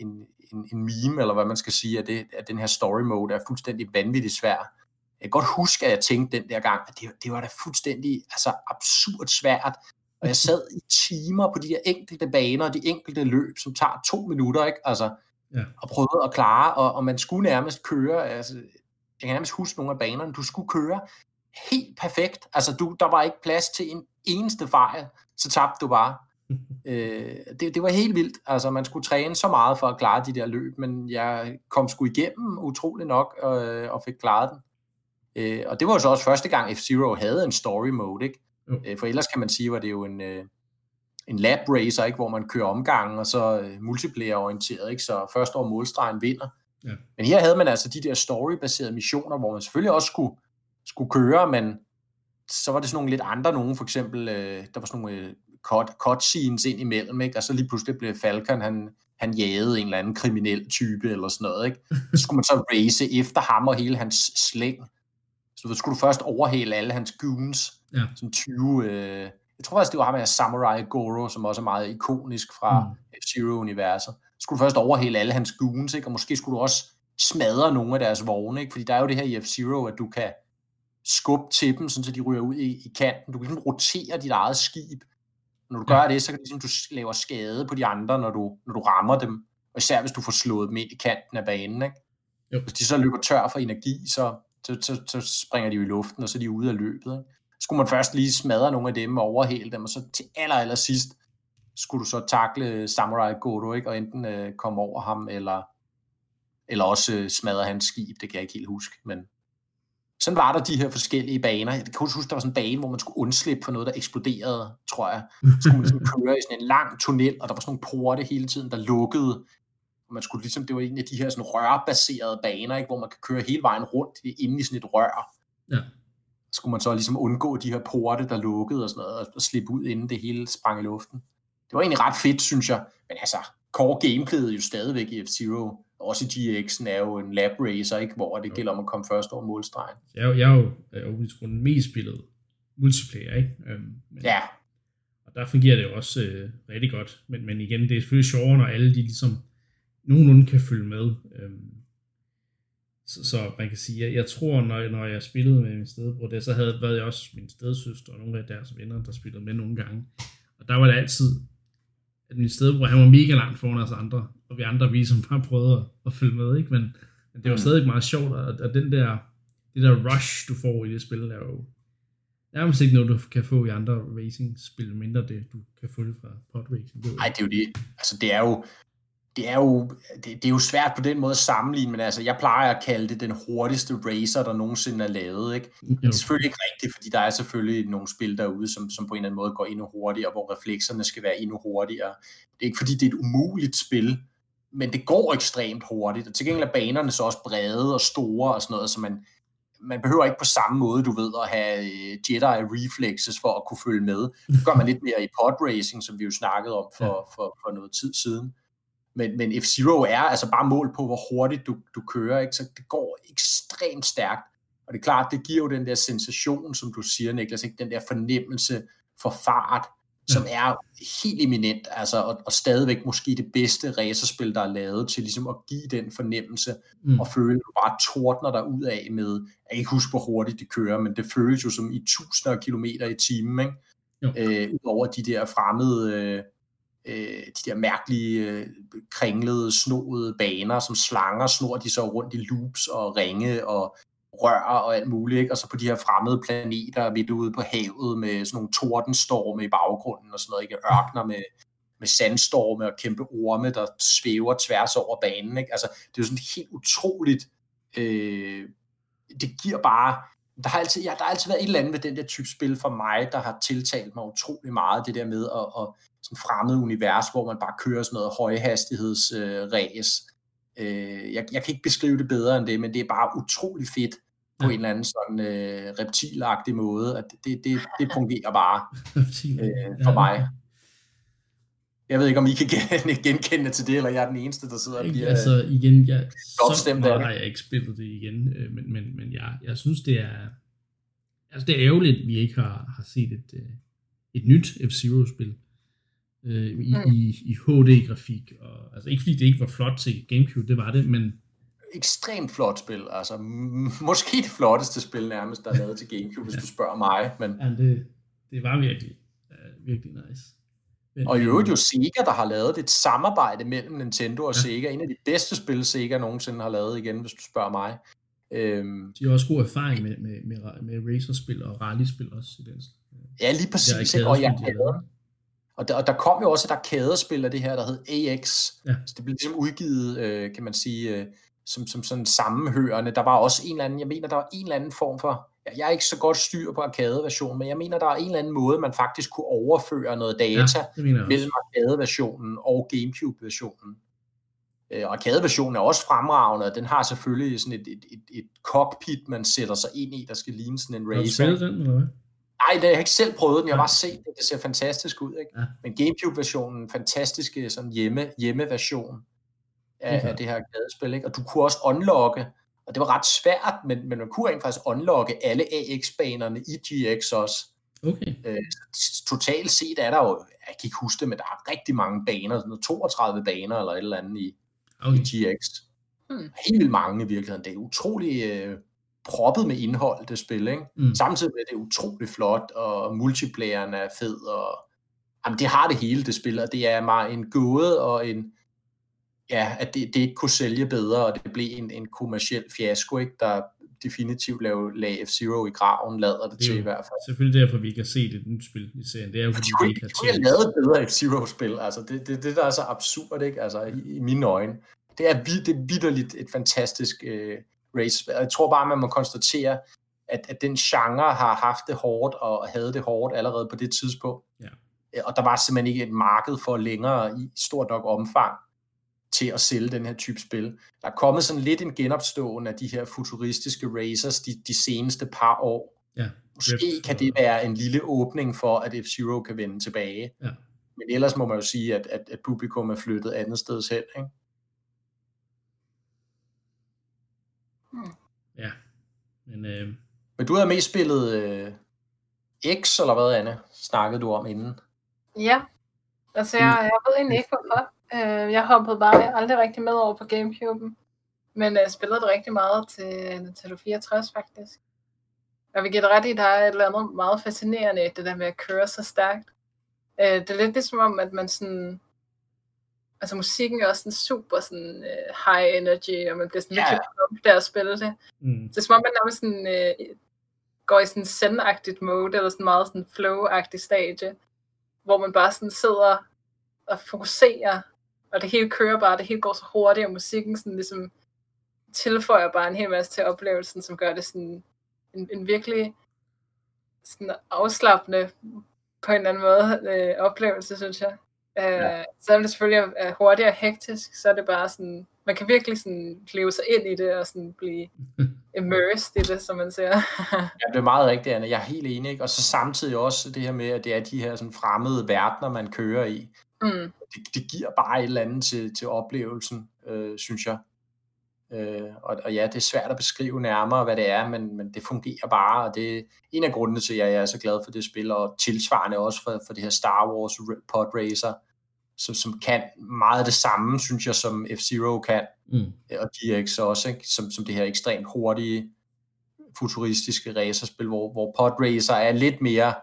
en meme, eller hvad man skal sige, at den her story mode er fuldstændig vanvittigt svær. Jeg kan godt huske, at jeg tænkte den der gang, at det var da fuldstændig altså, absurd svært. Og jeg sad i timer på de der enkelte baner, de enkelte løb, som tager 2 minutter, ikke? Altså, ja. Og prøvede at klare, og man skulle nærmest køre, altså, jeg kan nærmest huske nogle af banerne, du skulle køre helt perfekt, altså der var ikke plads til en eneste fejl, så tabte du bare. Det var helt vildt, altså man skulle træne så meget for at klare de der løb, men jeg kom sgu igennem utrolig nok, og fik klaret den. Og det var jo så også første gang F-Zero havde en story mode, ikke? For ellers kan man sige, at det er jo en lap racer, ikke, hvor man kører omgangen og så multiplayer orienteret, ikke, så først over målstregen vinder. Ja. Men her havde man altså de der story-baserede missioner, hvor man selvfølgelig også skulle køre, men så var det sådan nogle lidt andre nogen, for eksempel der var sådan nogle cutscenes ind imellem, ikke, og så lige pludselig blev Falcon, han jagede en eller anden kriminel type eller sådan noget, ikke. Så skulle man så race efter ham og hele hans slæng. Så skulle du først overhale alle hans goons, ja. Sådan 20... jeg tror faktisk, det var ham af Samurai Goro, som også er meget ikonisk fra F-Zero-universet. Så skulle du først overhale alle hans goons, ikke? Og måske skulle du også smadre nogle af deres vogne, ikke? Fordi der er jo det her i F-Zero, at du kan skubbe til dem, sådan så de ryger ud i kanten. Du kan ligesom rotere dit eget skib. Og når du gør det, så kan du ligesom, du laver skade på de andre, når du rammer dem. Og især hvis du får slået dem ind i kanten af banen, ikke? Jo. Hvis de så løber tør for energi, så springer de jo i luften, og så er de ude af løbet, ikke? Skulle man først lige smadre nogle af dem og overhale dem, og så til aller sidst skulle du så takle Samurai Goro, ikke? Og enten komme over ham, eller også smadre hans skib, det kan jeg ikke helt huske. Men sådan var der de her forskellige baner. Jeg kan også huske, der var sådan en bane, hvor man skulle undslippe for noget, der eksploderede, tror jeg. Så skulle man ligesom køre i sådan en lang tunnel, og der var sådan nogle porte hele tiden, der lukkede. Og man skulle ligesom, det var en af de her sådan rørbaserede baner, ikke? Hvor man kan køre hele vejen rundt inde i sådan et rør. Ja. Skulle man så ligesom undgå de her porte, der lukkede og sådan noget, og slippe ud, inden det hele sprang i luften. Det var egentlig ret fedt, synes jeg. Men altså, core gameplayet jo stadigvæk i F-Zero. Også GX'en er jo en lab racer, ikke? Hvor det gælder om at komme først over målstregen. Jeg er jo den mest spillet multiplayer, ikke? Men, ja. Og der fungerer det jo også rigtig godt. Men igen, det er selvfølgelig sjovere, når alle de ligesom nogenlunde kan følge med. Så man kan sige, at jeg tror, når jeg spillede med min stedebror der, så havde jeg også min stedsøster og nogle af deres venner, der spillede med nogle gange. Og der var det altid, at min stedebror, han var mega langt foran os andre, og vi andre, vi som bare prøvede at følge med, ikke? Men det var stadig meget sjovt, og det der rush, du får i det spil, der er jo nærmest ikke noget, du kan få i andre racing-spil, mindre det, du kan få det fra podracing. Nej, det er jo det. Altså, det er jo svært på den måde at sammenligne, men altså, jeg plejer at kalde det den hurtigste racer, der nogensinde er lavet, ikke? Men det er selvfølgelig ikke rigtigt, fordi der er selvfølgelig nogle spil derude, som på en eller anden måde går endnu hurtigere, hvor reflekserne skal være endnu hurtigere. Det er ikke, fordi det er et umuligt spil, men det går ekstremt hurtigt, og til gengæld er banerne så også brede og store og sådan noget, så man behøver ikke på samme måde, du ved, at have Jedi reflexes for at kunne følge med. Det gør man lidt mere i podracing, som vi jo snakkede om for noget tid siden. Men F-Zero er altså bare mål på, hvor hurtigt du kører, ikke? Så det går ekstremt stærkt. Og det er klart, det giver jo den der sensation, som du siger, Niklas, ikke? Den der fornemmelse for fart, som er helt eminent, altså, og stadigvæk måske det bedste racerspil, der er lavet til ligesom at give den fornemmelse, og føle, at du bare tordner dig ud af med, jeg kan ikke huske, hvor hurtigt det kører, men det føles jo som i tusinder af kilometer i timen, ikke? Udover de der fremmede de der mærkelige, kringlede, snoede baner, som slanger, snor de så rundt i loops og ringe og rør og alt muligt, ikke? Og så på de her fremmede planeter midt ude på havet med sådan nogle tordenstorme i baggrunden og sådan noget, ikke? Ørkner med sandstorme og kæmpe orme, der svæver tværs over banen, ikke? Altså, det er jo sådan helt utroligt, det giver bare, der har altid været et eller andet ved den der type spil for mig, der har tiltalt mig utrolig meget, det der med at sådan fremmed univers, hvor man bare kører sådan noget højhastighedsræs. Jeg kan ikke beskrive det bedre end det, men det er bare utrolig fedt på en eller anden sådan reptilagtig måde, at det fungerer bare for mig. Jeg ved ikke, om I kan genkende til det, eller jeg er den eneste, der sidder og bliver altså, igen, opstemt af det. Så har jeg ikke spillet det igen, men jeg synes, det er altså det er ærgerligt, at vi ikke har set et nyt F-Zero-spil i HD-grafik. Og, altså ikke fordi det ikke var flot til Gamecube, det var det, men... Ekstremt flot spil, altså måske det flotteste spil nærmest, der er lavet til Gamecube, hvis du spørger mig. Men... Ja, det var virkelig nice. Og i øvrigt jo Sega, der har lavet et samarbejde mellem Nintendo og Sega. En af de bedste spil, Sega nogensinde har lavet igen, hvis du spørger mig. De har også god erfaring med racerspil og rallyspil også. I den. Ja, lige præcis. Og der kom jo også et arcadespil af det her, der hed AX. Ja. Så det blev ligesom udgivet, kan man sige, som sådan sammenhørende. Der var også en eller anden, jeg mener, der var en eller anden form for... Jeg er ikke så godt styr på arcade-versionen, men jeg mener, der er en eller anden måde, man faktisk kunne overføre noget data mellem arcade-versionen og Gamecube-versionen. Og arcade-versionen er også fremragende, og den har selvfølgelig sådan et cockpit, man sætter sig ind i, der skal ligne sådan en racer. Har du spillet den, eller hvad? Nej, jeg har ikke selv prøvet den, jeg har bare set det. Det ser fantastisk ud, ikke? Ja. Men Gamecube-versionen, fantastiske sådan hjemmeversion af det her arcade-spil, ikke? Og du kunne også unlocke. Og det var ret svært, men man kunne egentlig faktisk unlocke alle AX-banerne i GX også. Okay. Totalt set er der jo, jeg kan ikke huske det, men der er rigtig mange baner, sådan noget 32 baner eller et eller andet i GX. Helt vildt mange i virkeligheden. Det er utrolig proppet med indhold, det spil, ikke? Samtidig med, det er utrolig flot, og multiplayeren er fed, og jamen, det har det hele, det spil, og det er meget en gåde og en... Ja, at det ikke kunne sælge bedre, og det blev en kommerciel fiasko, ikke, der definitivt lagde F-Zero i graven, lader det til i hvert fald. Selvfølgelig derfor, vi ikke har set et nyt spil i serien. Det er jo, fordi vi ikke har lavet et bedre F-Zero-spil. Altså, det, der er så absurd, ikke? Altså, i mine øjne. Det er vitterligt et fantastisk race. Jeg tror bare, man må konstatere, at den genre har haft det hårdt, og havde det hårdt allerede på det tidspunkt. Ja. Og der var simpelthen ikke et marked for længere i stort nok omfang til at sælge den her type spil. Der er kommet sådan lidt en genopståen af de her futuristiske racers de seneste par år. Ja. Måske kan det være en lille åbning for, at F-Zero kan vende tilbage. Ja. Men ellers må man jo sige, at publikum er flyttet andet sted selv, ikke? Ja. Men du havde mest spillet X, eller hvad, Anne? Snakkede du om inden? Ja. Altså, jeg ved egentlig ikke, hvorfor. Jeg hoppede bare aldrig rigtig med over på Gamecube'en, men jeg spillede det rigtig meget til Nintendo 64 faktisk. Og vi giver det ret i, der er et eller andet meget fascinerende, det der med at køre så stærkt. Det er lidt ligesom om, at man sådan... Altså musikken er også sådan super sådan, high energy, og man bliver sådan virkelig pumped af at spille det. Det er som om, man nærmest sådan, går i sådan zen-agtigt mode, eller sådan meget sådan flow-agtigt stadie, hvor man bare sådan sidder og fokuserer, og det hele kører bare, det hele går så hurtigt, og musikken sådan ligesom tilføjer bare en hel masse til oplevelsen, som gør det sådan en virkelig sådan afslappende på en eller anden måde oplevelse, synes jeg. Selvom det selvfølgelig er hurtigt og hektisk, så er det bare sådan, man kan virkelig sådan leve sig ind i det, og sådan blive immersed i det, som man siger. Ja, det er meget rigtigt, Anna. Jeg er helt enig, ikke? Og så samtidig også det her med, at det er de her sådan fremmede verdener, man kører i. Det giver bare et eller andet til oplevelsen, synes jeg. Og ja, det er svært at beskrive nærmere, hvad det er, men det fungerer bare, og det er en af grundene til, at jeg er så glad for det spil, og tilsvarende også for det her Star Wars Podracer, som kan meget det samme, synes jeg, som F-Zero kan, og GX også, ikke? Som det her ekstremt hurtige, futuristiske racerspil, hvor Podracer er lidt mere...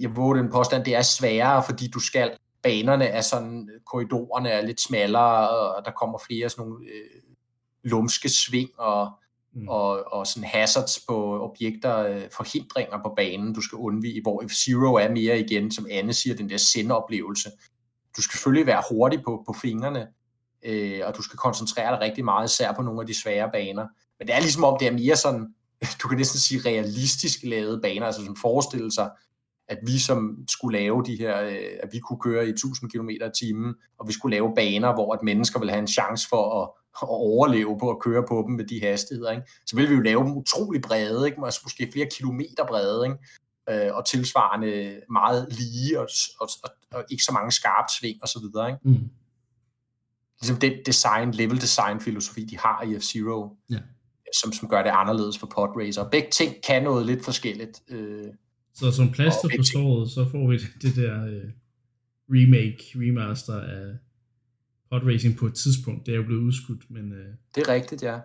jeg våger den påstand, det er sværere, fordi du skal banerne er sådan, korridorerne er lidt smallere, og der kommer flere sådan nogle lumske sving og sådan hazards på objekter, forhindringer på banen, du skal undvige, hvor F-Zero er mere igen, som Anne siger, den der sendeoplevelse. Du skal selvfølgelig være hurtig på fingrene, og du skal koncentrere dig rigtig meget, især på nogle af de svære baner. Men det er ligesom om, det er mere sådan, du kan næsten sige realistisk lavede baner, altså som forestille sig, at vi som skulle lave de her, at vi kunne køre i 1000 km/t, og vi skulle lave baner, hvor at mennesker ville have en chance for at overleve på at køre på dem med de hastigheder, ikke? Så ville vi jo lave dem utrolig brede, ikke? Måske flere kilometer brede, ikke? Og tilsvarende meget lige og ikke så mange skarpt sving og så videre, ikke? Mm. Ligesom den level design filosofi, de har i F-Zero, ja. som gør det anderledes for Podracer. Begge ting kan noget lidt forskelligt. Så som plaster på såret, så får vi det der remaster af Podracing på et tidspunkt. Det er jo blevet udskudt, men... det er rigtigt, ja.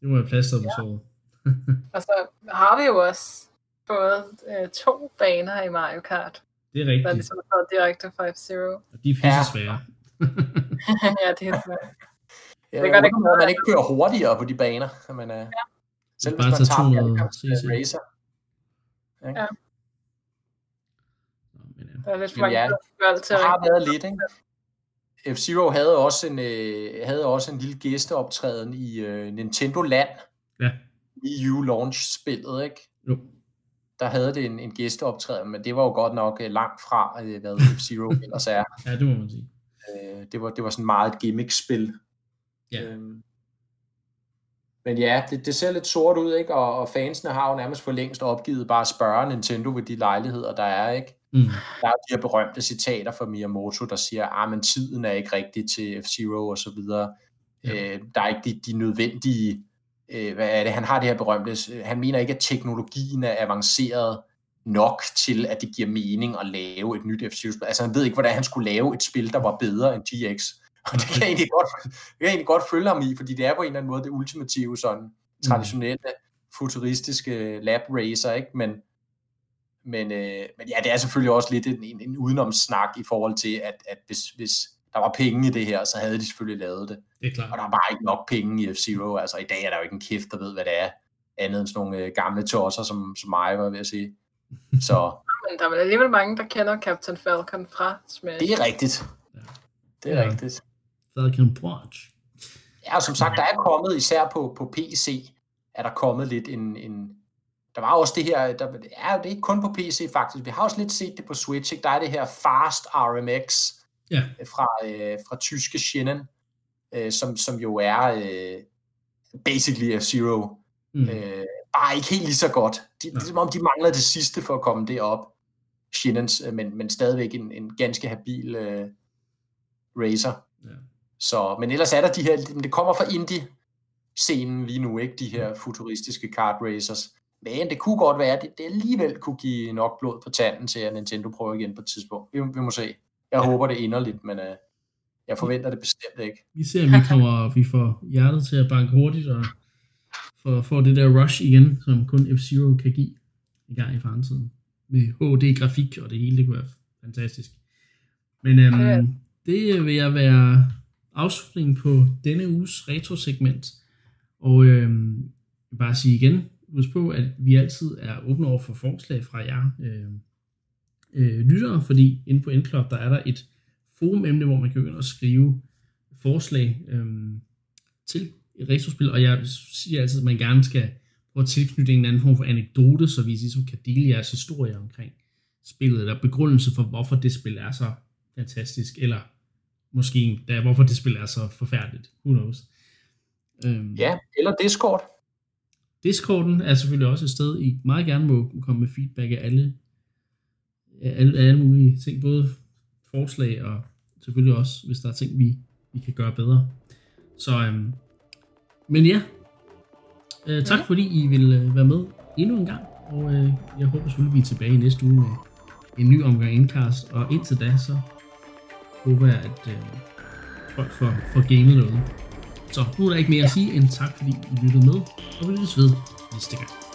Det må være plaster på såret. Og så har vi jo også fået 2 baner i Mario Kart. Det er rigtigt. Der er ligesom taget direkte fra F-Zero. Og de er pissesvære. Ja, det er svært. Ja, det er godt, at man ikke kører hurtigere på de baner, men selv hvis man tager en racer. Okay. Ja. Der er lidt for mange til. Har været lidt, ikke? F-Zero havde også en lille gæsteoptræden i Nintendo Land. Ja. I EU-launch-spillet, ikke? Jo. Der havde det en gæsteoptræden, men det var jo godt nok langt fra, hvad F-Zero ellers er. Ja, det må man sige. Det var sådan meget et gimmick-spil. Ja. Men ja, det ser lidt sort ud, ikke? Og fansene har jo nærmest for længst opgivet bare at spørge Nintendo ved de lejligheder, der er, ikke? Mm. Der er de her berømte citater fra Miyamoto, der siger, men tiden er ikke rigtig til F-Zero og så videre. Ja. Der er ikke de nødvendige... hvad er det? Han har det her berømte... Han mener ikke, at teknologien er avanceret nok til, at det giver mening at lave et nyt F-Zero-spil. Altså, han ved ikke, hvordan han skulle lave et spil, der var bedre end GX. Og det kan jeg egentlig godt følge ham i, fordi det er på en eller anden måde det ultimative, sådan traditionelle, futuristiske lab racer, ikke? Men ja, det er selvfølgelig også lidt en udenomssnak i forhold til, at hvis der var penge i det her, så havde de selvfølgelig lavet det. Det er klart. Og der er bare ikke nok penge i F-Zero. Altså, i dag er der jo ikke en kæft, der ved, hvad det er. Andet end sådan nogle gamle tosser, som mig var ved at sige. Så... Men der er alligevel mange, der kender Captain Falcon fra Smash. Det er rigtigt. Det er rigtigt. Falcon Punch. Ja, og som sagt, der er kommet, især på PC, er der kommet lidt en... Der var også det her... Det er ikke kun på PC, faktisk. Vi har også lidt set det på Switch, ikke? Der er det her Fast RMX fra tyske Schienen, som jo er basically F-Zero. Mm. Bare ikke helt lige så godt. Det er som om, de mangler det sidste for at komme det op. Schienens, men stadigvæk en ganske habil... racer. Ja. Så, men ellers er der de her, det kommer fra indie-scenen lige nu, ikke? De her futuristiske kart racers. Men det kunne godt være, at det alligevel kunne give nok blod på tanden til, at Nintendo prøver igen på et tidspunkt. Vi må se. Jeg håber det inderligt, men jeg forventer det bestemt ikke. Vi ser, om vi får hjertet til at banke hurtigt, og får det der rush igen, som kun F-Zero kan give en gang i fremtiden. Med HD-grafik og det hele, det kunne være fantastisk. Men... Det vil jeg være afslutningen på denne uges retrosegment. Og bare sige igen, husk på, at vi altid er åbne over for forslag fra jer lyttere, fordi inde på Endclub, der er der et forumemne, hvor man kan begynde at skrive forslag til et retrospil. Og jeg siger altid, at man gerne skal prøve at tilknytte en anden form for anekdote, så vi ligesom kan dele jeres historier omkring spillet, eller begrundelse for, hvorfor det spil er så fantastisk, eller måske hvorfor det spil er så forfærdeligt. Who knows? Ja, eller Discord. Discorden er selvfølgelig også et sted, I meget gerne må komme med feedback af alle mulige ting, både forslag og selvfølgelig også, hvis der er ting, vi kan gøre bedre. Så, men ja. Tak fordi I vil være med endnu en gang, og jeg håber selvfølgelig, vi er tilbage i næste uge med en ny omgang Endcast, og indtil da, så håber jeg, at folk får gamet noget. Så nu er der ikke mere at sige, end tak fordi I lyttede med, og vi lyttes ved næste gang.